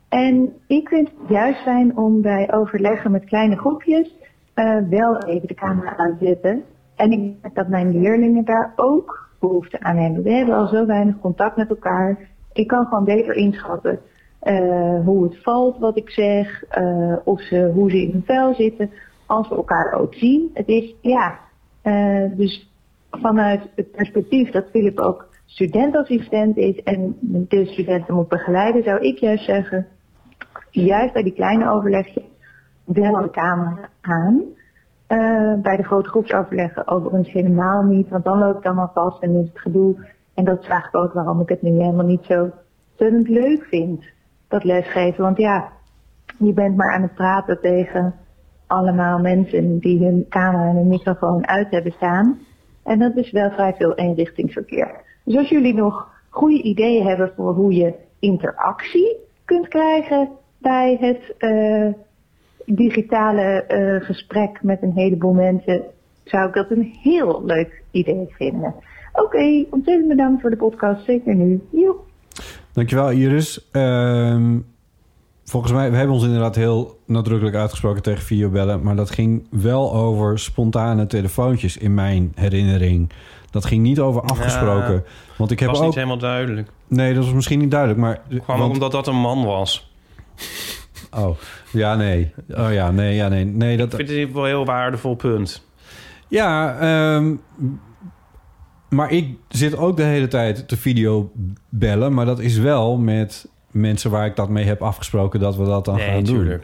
En ik vind het juist fijn om bij overleggen met kleine groepjes uh, wel even de camera uitzetten. En ik merk dat mijn leerlingen daar ook behoefte aan hebben. We hebben al zo weinig contact met elkaar. Ik kan gewoon beter inschatten uh, hoe het valt wat ik zeg. Uh, of ze, hoe ze in hun vel zitten. Als we elkaar ook zien. Het is, ja, uh, dus vanuit het perspectief dat Philip ook studentassistent is en de studenten moet begeleiden, zou ik juist zeggen, juist bij die kleine overlegjes wel de camera aan. Uh, bij de grote groepsoverleggen overigens helemaal niet, want dan loopt het allemaal vast en is het gedoe. En dat vraag ik ook waarom ik het nu helemaal niet zo ontzettend leuk vind, dat lesgeven. Want ja, je bent maar aan het praten tegen allemaal mensen die hun camera en hun microfoon uit hebben staan. En dat is wel vrij veel eenrichtingsverkeer. Dus als jullie nog goede ideeën hebben voor hoe je interactie kunt krijgen bij het uh, digitale uh, gesprek met een heleboel mensen, zou ik dat een heel leuk idee vinden. Oké, okay, ontzettend bedankt voor de podcast, zeker nu. Joep. Dankjewel Iris. Um, volgens mij, we hebben ons inderdaad heel nadrukkelijk uitgesproken tegen videobellen, maar dat ging wel over spontane telefoontjes in mijn herinnering. Dat ging niet over afgesproken. Ja, want ik heb was ook niet helemaal duidelijk. Nee, dat was misschien niet duidelijk. Maar het kwam want omdat dat een man was. Oh, ja, nee. Oh ja, nee, ja, nee. nee dat... Ik vind het wel een heel waardevol punt. Ja, um, maar ik zit ook de hele tijd te videobellen. Maar dat is wel met mensen waar ik dat mee heb afgesproken dat we dat dan nee, gaan tuurlijk.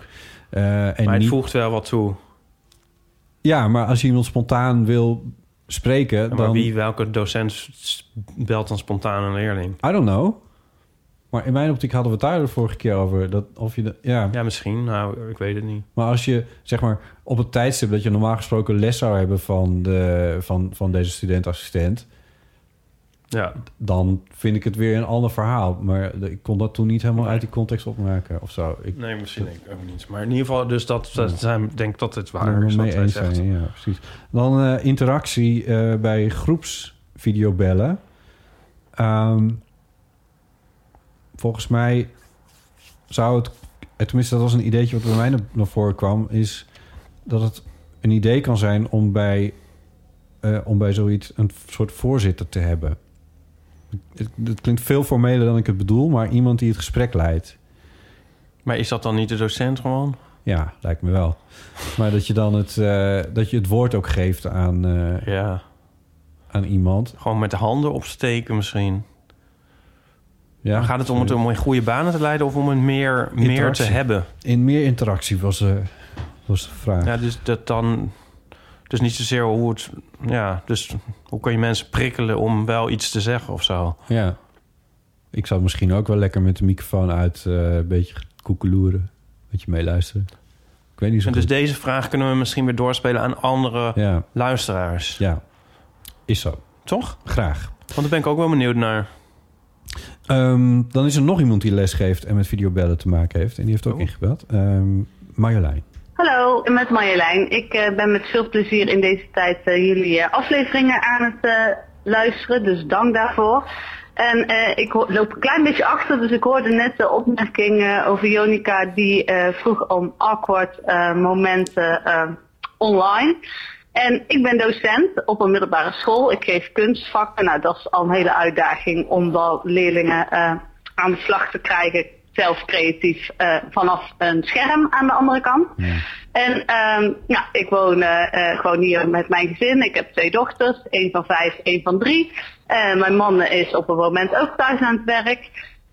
doen. Uh, en maar het niet... voegt wel wat toe. Ja, maar als je iemand spontaan wil spreken, ja, maar dan... wie, welke docent belt dan spontaan een leerling? I don't know. Maar in mijn optiek hadden we het daar de vorige keer over. Dat, of je de, ja. ja, misschien. Nou, ik weet het niet. Maar als je, zeg maar, op het tijdstip dat je normaal gesproken les zou hebben van, de, van, van deze studentassistent, ja, dan vind ik het weer een ander verhaal. Maar ik kon dat toen niet helemaal nee. uit die context opmaken of zo. Ik, nee, misschien dat, ik ook niet. Maar in ieder geval, dus dat, dat ja. zijn, denk dat het waar is. Mee eens zijn, ja, precies. Dan uh, interactie uh, bij groepsvideobellen. Um, volgens mij zou het... Tenminste, dat was een ideetje wat bij mij naar voren kwam, is dat het een idee kan zijn om bij, uh, om bij zoiets een soort voorzitter te hebben. Het klinkt veel formeler dan ik het bedoel, maar iemand die het gesprek leidt. Maar is dat dan niet de docent gewoon? Ja, lijkt me wel. Maar dat je dan het, uh, dat je het woord ook geeft aan, uh, ja. aan iemand. Gewoon met de handen opsteken misschien. Ja, maar gaat het om het om in goede banen te leiden of om het meer, meer te hebben? In meer interactie was, uh, was de vraag. Ja, dus dat dan... Dus niet zozeer hoe het... Ja, dus hoe kan je mensen prikkelen om wel iets te zeggen of zo? Ja. Ik zou misschien ook wel lekker met de microfoon uit uh, een beetje koekeloeren. Een beetje meeluisteren. Ik weet niet zo en goed. Dus deze vraag kunnen we misschien weer doorspelen aan andere ja. luisteraars. Ja, is zo. Toch? Graag. Want daar ben ik ook wel benieuwd naar. Um, dan is er nog iemand die les geeft en met videobellen te maken heeft. En die heeft ook oh. ingebeld. Um, Marjolein. Hallo, met Marjolein. Ik uh, ben met veel plezier in deze tijd uh, jullie uh, afleveringen aan het uh, luisteren, dus dank daarvoor. En uh, ik ho- loop een klein beetje achter, dus ik hoorde net de opmerking uh, over Jonica die uh, vroeg om awkward uh, momenten uh, online. En ik ben docent op een middelbare school, ik geef kunstvakken. Nou, dat is al een hele uitdaging om wel leerlingen uh, aan de slag te krijgen, zelf creatief uh, vanaf een scherm aan de andere kant. Ja. En um, ja, ik woon uh, uh, gewoon hier met mijn gezin. Ik heb twee dochters, één van vijf, één van drie. Uh, mijn man is op een moment ook thuis aan het werk.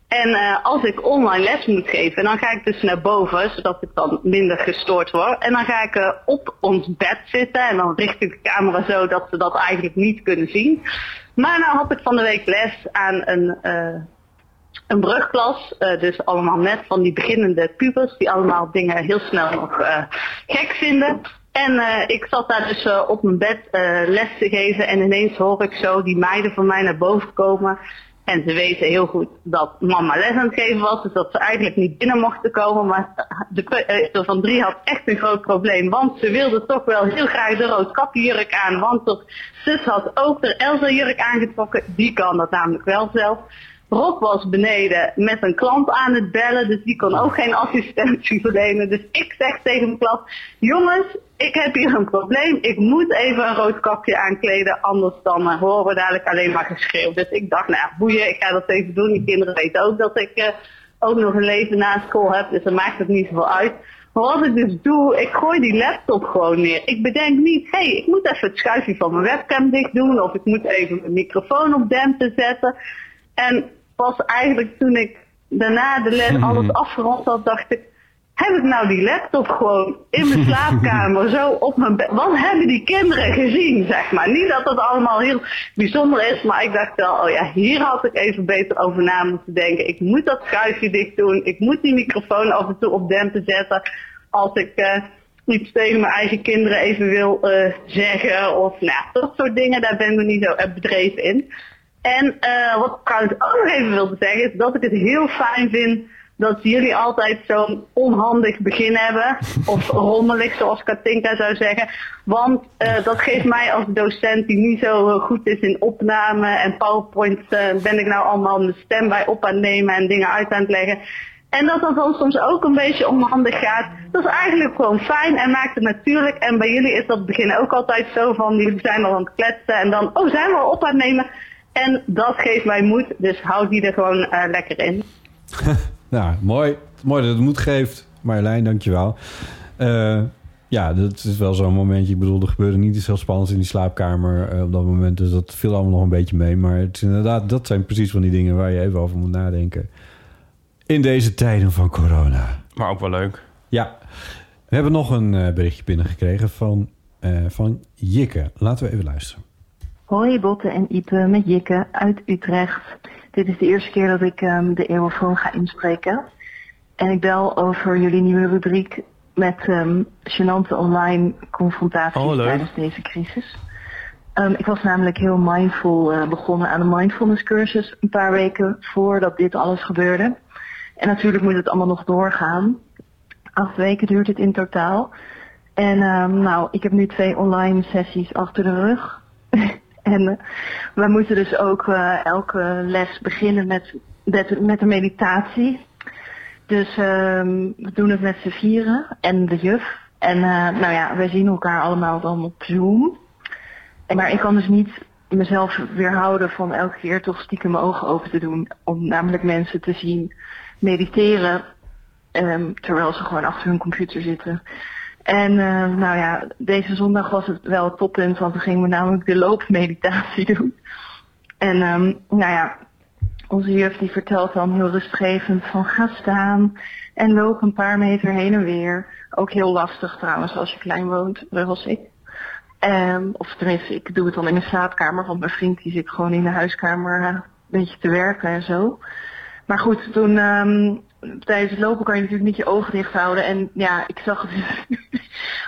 En uh, als ik online les moet geven, dan ga ik dus naar boven, zodat ik dan minder gestoord word. En dan ga ik uh, op ons bed zitten en dan richt ik de camera zo dat ze dat eigenlijk niet kunnen zien. Maar nou had ik van de week les aan een... Uh, Een brugklas, uh, dus allemaal net van die beginnende pubers die allemaal dingen heel snel nog uh, gek vinden. En uh, ik zat daar dus uh, op mijn bed uh, les te geven en ineens hoor ik zo die meiden van mij naar boven komen. En ze weten heel goed dat mama les aan het geven was, dus dat ze eigenlijk niet binnen mochten komen. Maar de, de van drie had echt een groot probleem, want ze wilde toch wel heel graag de roodkapjurk aan. Want haar zus had ook de Elsa jurk aangetrokken, die kan dat namelijk wel zelf. Rob was beneden met een klant aan het bellen, dus die kon ook geen assistentie verlenen. Dus ik zeg tegen mijn klas, jongens, ik heb hier een probleem. Ik moet even een rood kapje aankleden, anders dan uh, horen we dadelijk alleen maar geschreeuw. Dus ik dacht, nou boeien, ik ga dat even doen. Die kinderen weten ook dat ik uh, ook nog een leven na school heb, dus dan maakt het niet zoveel uit. Maar wat ik dus doe, ik gooi die laptop gewoon neer. Ik bedenk niet, hé, hey, ik moet even het schuifje van mijn webcam dicht doen, of ik moet even mijn microfoon op dempen zetten. En pas eigenlijk toen ik daarna de les alles afgerond had, dacht ik, heb ik nou die laptop gewoon in mijn slaapkamer zo op mijn bed? Wat hebben die kinderen gezien, zeg maar? Niet dat dat allemaal heel bijzonder is, maar ik dacht wel, oh ja, hier had ik even beter over na moeten denken. Ik moet dat schuifje dicht doen, ik moet die microfoon af en toe op dempen zetten als ik uh, iets tegen mijn eigen kinderen even wil uh, zeggen of nou, dat soort dingen, daar ben ik niet zo bedreven in. En uh, wat ik trouwens ook nog even wilde zeggen is dat ik het heel fijn vind dat jullie altijd zo'n onhandig begin hebben. Of rommelig, zoals Katinka zou zeggen. Want uh, dat geeft mij als docent die niet zo goed is in opname en PowerPoint, uh, ben ik nou allemaal mijn stem bij op aan het nemen en dingen uit aan het leggen. En dat dat dan soms ook een beetje onhandig gaat, dat is eigenlijk gewoon fijn en maakt het natuurlijk. En bij jullie is dat begin ook altijd zo van, jullie zijn al aan het kletsen en dan, oh zijn we al op aan het nemen. En dat geeft mij moed, dus houd die er gewoon uh, lekker in. Nou, mooi. Mooi dat het moed geeft. Marjolein, dankjewel. Uh, ja, dat is wel zo'n momentje. Ik bedoel, er gebeurde niet iets heel spannends in die slaapkamer uh, op dat moment. Dus dat viel allemaal nog een beetje mee. Maar het is inderdaad, dat zijn precies van die dingen waar je even over moet nadenken. In deze tijden van corona. Maar ook wel leuk. Ja. We hebben nog een uh, berichtje binnengekregen van, uh, van Jikke. Laten we even luisteren. Hoi Botte en Ype met Jikke uit Utrecht. Dit is de eerste keer dat ik um, de eeuwofoon ga inspreken. En ik bel over jullie nieuwe rubriek met um, gênante online confrontaties oh, tijdens deze crisis. Um, ik was namelijk heel mindful uh, begonnen aan een mindfulness cursus een paar weken voordat dit alles gebeurde. En natuurlijk moet het allemaal nog doorgaan. Acht weken duurt het in totaal. En um, nou, ik heb nu twee online sessies achter de rug. En uh, we moeten dus ook uh, elke les beginnen met, met, met een meditatie. Dus uh, we doen het met z'n vieren en de juf. En uh, nou ja, wij zien elkaar allemaal dan op Zoom. En, maar ik kan dus niet mezelf weerhouden van elke keer toch stiekem mijn ogen open te doen. Om namelijk mensen te zien mediteren um, terwijl ze gewoon achter hun computer zitten. En uh, nou ja, deze zondag was het wel het toppunt, want we gingen namelijk de loopmeditatie doen. En um, nou ja, onze juf die vertelt dan heel rustgevend van ga staan en loop een paar meter heen en weer. Ook heel lastig trouwens als je klein woont, dat was ik. Um, of tenminste, ik doe het dan in mijn slaapkamer, want mijn vriend die zit gewoon in de huiskamer uh, een beetje te werken en zo. Maar goed, toen... Um, tijdens het lopen kan je natuurlijk niet je ogen dicht houden. En ja, ik zag dus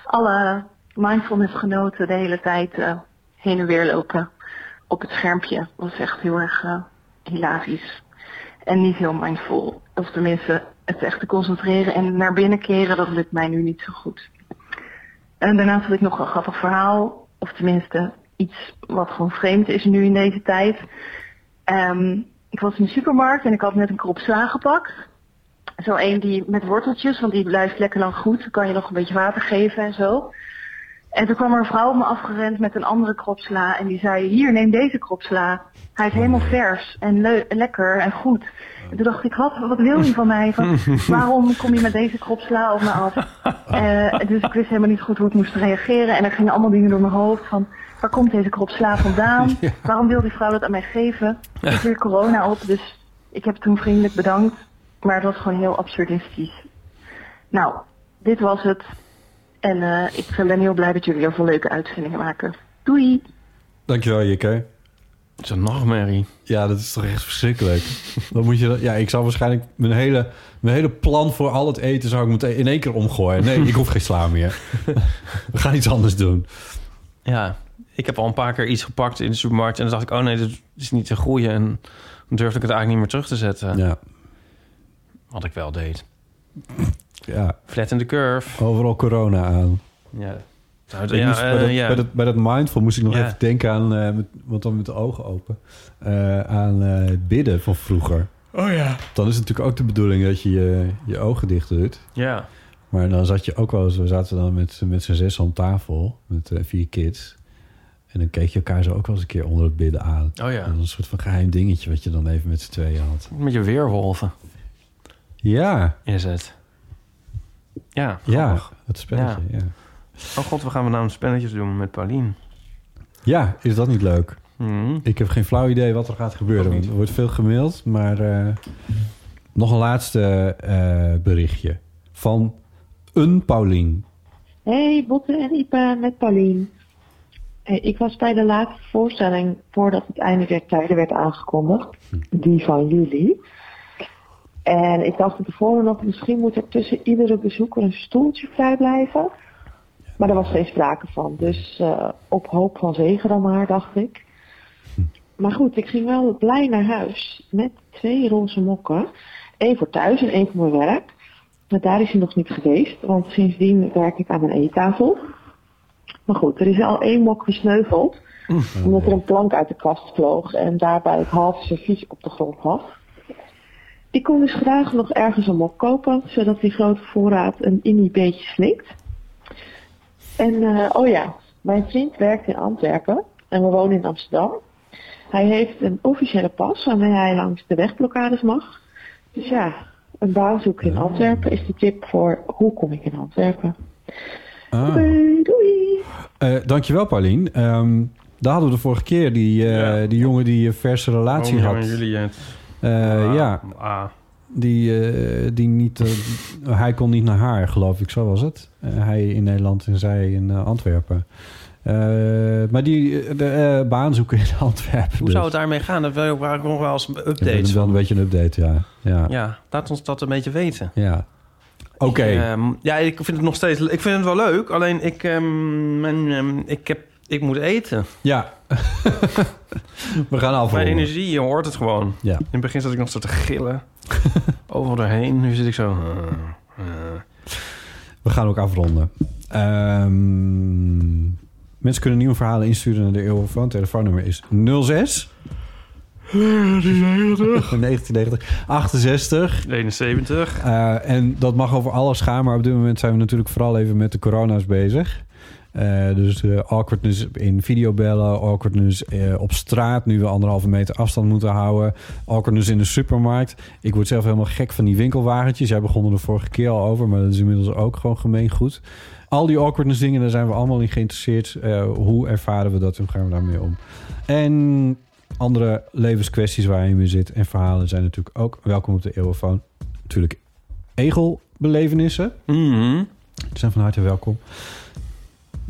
alle mindfulnessgenoten de hele tijd uh, heen en weer lopen op het schermpje. Dat was echt heel erg uh, hilarisch. En niet heel mindful. Of tenminste, het echt te concentreren en naar binnen keren, dat lukt mij nu niet zo goed. En daarnaast had ik nog een grappig verhaal. Of tenminste, iets wat gewoon vreemd is nu in deze tijd. Um, ik was in de supermarkt en ik had net een krop sla gepakt. Zo één die met worteltjes, want die blijft lekker lang goed. Dan kan je nog een beetje water geven en zo. En toen kwam er een vrouw op me afgerend met een andere krop sla. En die zei, hier, neem deze krop sla. Hij is helemaal vers en le- lekker en goed. En toen dacht ik, wat, wat wil je van mij? Van, waarom kom je met deze krop sla op me af? Uh, dus ik wist helemaal niet goed hoe ik moest reageren. En er gingen allemaal dingen door mijn hoofd van... waar komt deze krop sla vandaan? Ja. Waarom wil die vrouw dat aan mij geven? Er is weer corona op, dus ik heb toen vriendelijk bedankt. Maar het was gewoon heel absurdistisch. Nou, dit was het. En uh, ik ben heel blij dat jullie heel veel leuke uitzendingen maken. Doei! Dankjewel, Jikke. Het is een nachtmerrie. Ja, dat is toch echt verschrikkelijk. Dan moet je, ja, ik zou waarschijnlijk mijn hele, mijn hele plan voor al het eten... zou ik meteen in één keer omgooien. Nee, ik hoef geen sla meer. We gaan iets anders doen. Ja, ik heb al een paar keer iets gepakt in de supermarkt... en dan dacht ik, oh nee, dat is niet te groeien. En dan durfde ik het eigenlijk niet meer terug te zetten. Ja. Wat ik wel deed. Ja. Flatten the curve. Overal corona aan. Ja. Ja, ik moest uh, bij, dat, ja. bij, dat, bij dat mindful moest ik nog ja. even denken aan, uh, met, want dan met de ogen open, uh, aan uh, bidden van vroeger. Oh ja. Dan is het natuurlijk ook de bedoeling dat je je, je ogen dicht doet. Ja. Maar dan zat je ook wel eens, we zaten dan met, met z'n zes aan tafel, met uh, vier kids. En dan keek je elkaar zo ook wel eens een keer onder het bidden aan. Oh ja. Dat was een soort van geheim dingetje wat je dan even met z'n tweeën had. Met je weerwolven. Ja. Is het. Ja, ja, het spelletje, ja. ja. Oh god, we gaan we namelijk spelletjes doen met Paulien. Ja, is dat niet leuk? Mm. Ik heb geen flauw idee wat er gaat gebeuren. Want er wordt veel gemaild, maar uh, nog een laatste uh, berichtje van een Paulien. Hey, Botte en Ype met Paulien. Hey, ik was bij de laatste voorstelling voordat het einde der tijden werd aangekondigd. Die van jullie. En ik dacht tevoren dat misschien moet er tussen iedere bezoeker een stoeltje vrij blijven. Maar er was geen sprake van. Dus uh, op hoop van zegen dan maar, dacht ik. Maar goed, ik ging wel blij naar huis met twee roze mokken. Eén voor thuis en één voor mijn werk. Maar daar is hij nog niet geweest, want sindsdien werk ik aan mijn eettafel. Maar goed, er is al één mok gesneuveld. Oh, omdat er een plank uit de kast vloog en daarbij het halve servies op de grond lag. Ik kon dus graag nog ergens een mok kopen, zodat die grote voorraad een innie beetje slikt. En, uh, oh ja, mijn vriend werkt in Antwerpen en we wonen in Amsterdam. Hij heeft een officiële pas waarmee hij langs de wegblokkades mag. Dus ja, een baan zoeken in Antwerpen is de tip voor hoe kom ik in Antwerpen. Ah. Doei, doei. Uh, dankjewel, Paulien. Um, daar hadden we de vorige keer die, uh, ja. die jongen die een verse relatie oh, had. Ja, jullie het. Uh, ah, ja, ah. Die, uh, die niet, uh, hij kon niet naar haar, geloof ik, zo was het. Uh, hij in Nederland en zij in uh, Antwerpen. Uh, maar die de, uh, baan zoeken in Antwerpen. Hoe dus. zou het daarmee gaan? Dat wil je ook nog wel eens een update. Ja, wel een beetje een update, ja. ja. Ja, laat ons dat een beetje weten. Ja, oké. Okay. Um, ja, ik vind het nog steeds... Ik vind het wel leuk, alleen ik, um, um, ik, heb, ik moet eten. Ja. We gaan afronden. Mijn energie, je hoort het gewoon. Ja. In het begin zat ik nog zo te gillen. Overal doorheen. Nu zit ik zo... Uh, uh. We gaan ook afronden. Um, mensen kunnen nieuwe verhalen insturen naar de Eeuwfoon. Telefoonnummer is nul zes... negentien negentig achtenzestig eenenzeventig Uh, en dat mag over alles gaan. Maar op dit moment zijn we natuurlijk vooral even met de corona's bezig. Uh, dus uh, awkwardness in videobellen, awkwardness uh, op straat... nu we anderhalve meter afstand moeten houden. Awkwardness in de supermarkt. Ik word zelf helemaal gek van die winkelwagentjes. Jij begon er de vorige keer al over, maar dat is inmiddels ook gewoon gemeengoed. Al die awkwardness dingen, daar zijn we allemaal in geïnteresseerd. Uh, hoe ervaren we dat en gaan we daarmee om? En andere levenskwesties waar je mee zit en verhalen zijn natuurlijk ook welkom op de Eeuwfoon. Natuurlijk egelbelevenissen. Mm-hmm. Zijn van harte welkom.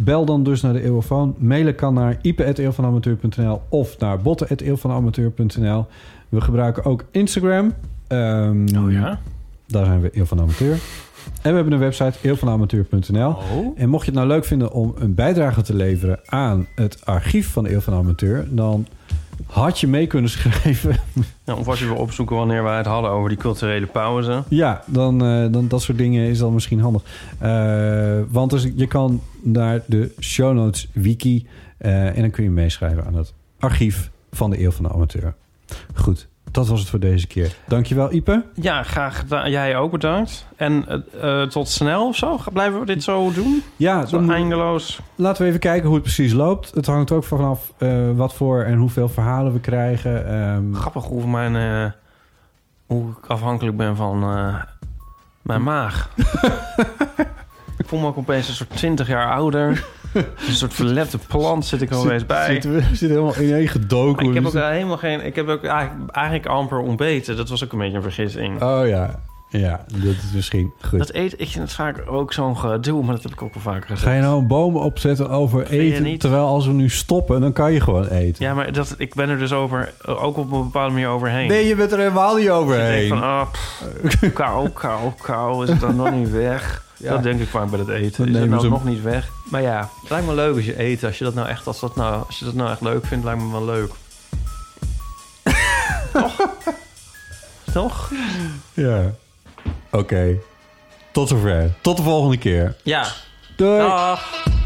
Bel dan dus naar de Eeuwfoon. Mailen kan naar ype at eeuwvanamateur punt n l of naar botte at eeuwvanamateur punt n l. We gebruiken ook Instagram. Um, oh ja? Daar zijn we Eeuw van de Amateur. En we hebben een website, eeuwvanamateur punt n l. Oh. En mocht je het nou leuk vinden om een bijdrage te leveren aan het archief van de Eeuw van de Amateur... dan had je mee kunnen schrijven. Nou, of als je wil opzoeken wanneer wij het hadden over die culturele pauze. Ja, dan, uh, dan dat soort dingen is dan misschien handig. Uh, want dus, je kan naar de show notes wiki... Uh, en dan kun je meeschrijven aan het archief van de Eeuw van de Amateur. Goed. Dat was het voor deze keer. Dankjewel, Ype. Ja, graag gedaan. Jij ook bedankt. En uh, uh, tot snel of zo? Blijven we dit zo doen? Ja. Zo dan, eindeloos. Laten we even kijken hoe het precies loopt. Het hangt ook vanaf uh, wat voor en hoeveel verhalen we krijgen. Um... Grappig hoe, mijn, uh, hoe ik afhankelijk ben van uh, mijn maag. Ik voel me ook opeens een soort twintig jaar ouder. Een soort verlepte plant zit ik alweer bij. Zit, we, zit helemaal ineengedoken. Ik heb ook helemaal geen. Ik heb ook eigenlijk, eigenlijk amper ontbeten. Dat was ook een beetje een vergissing. Oh ja, ja, dat is misschien goed. Dat eet ik vind het vaak ook zo'n gedoe, maar dat heb ik ook al vaker gezegd. Ga je nou een boom opzetten over eten, terwijl als we nu stoppen, dan kan je gewoon eten. Ja, maar dat, ik ben er dus over, ook op een bepaalde manier overheen. Nee, je bent er helemaal niet overheen. Dus van, oh, kou, kou, kou, is het dan nog niet weg? Ja. Dat denk ik vaak bij het eten. Dat is het nou hem... nog niet weg. Maar ja, het lijkt me leuk als je eten. Als je dat nou echt, als dat nou, als je dat nou echt leuk vindt, lijkt me wel leuk. Toch? Toch? Ja. Oké. Okay. Tot zover. Tot de volgende keer. Ja. Doei. Dag.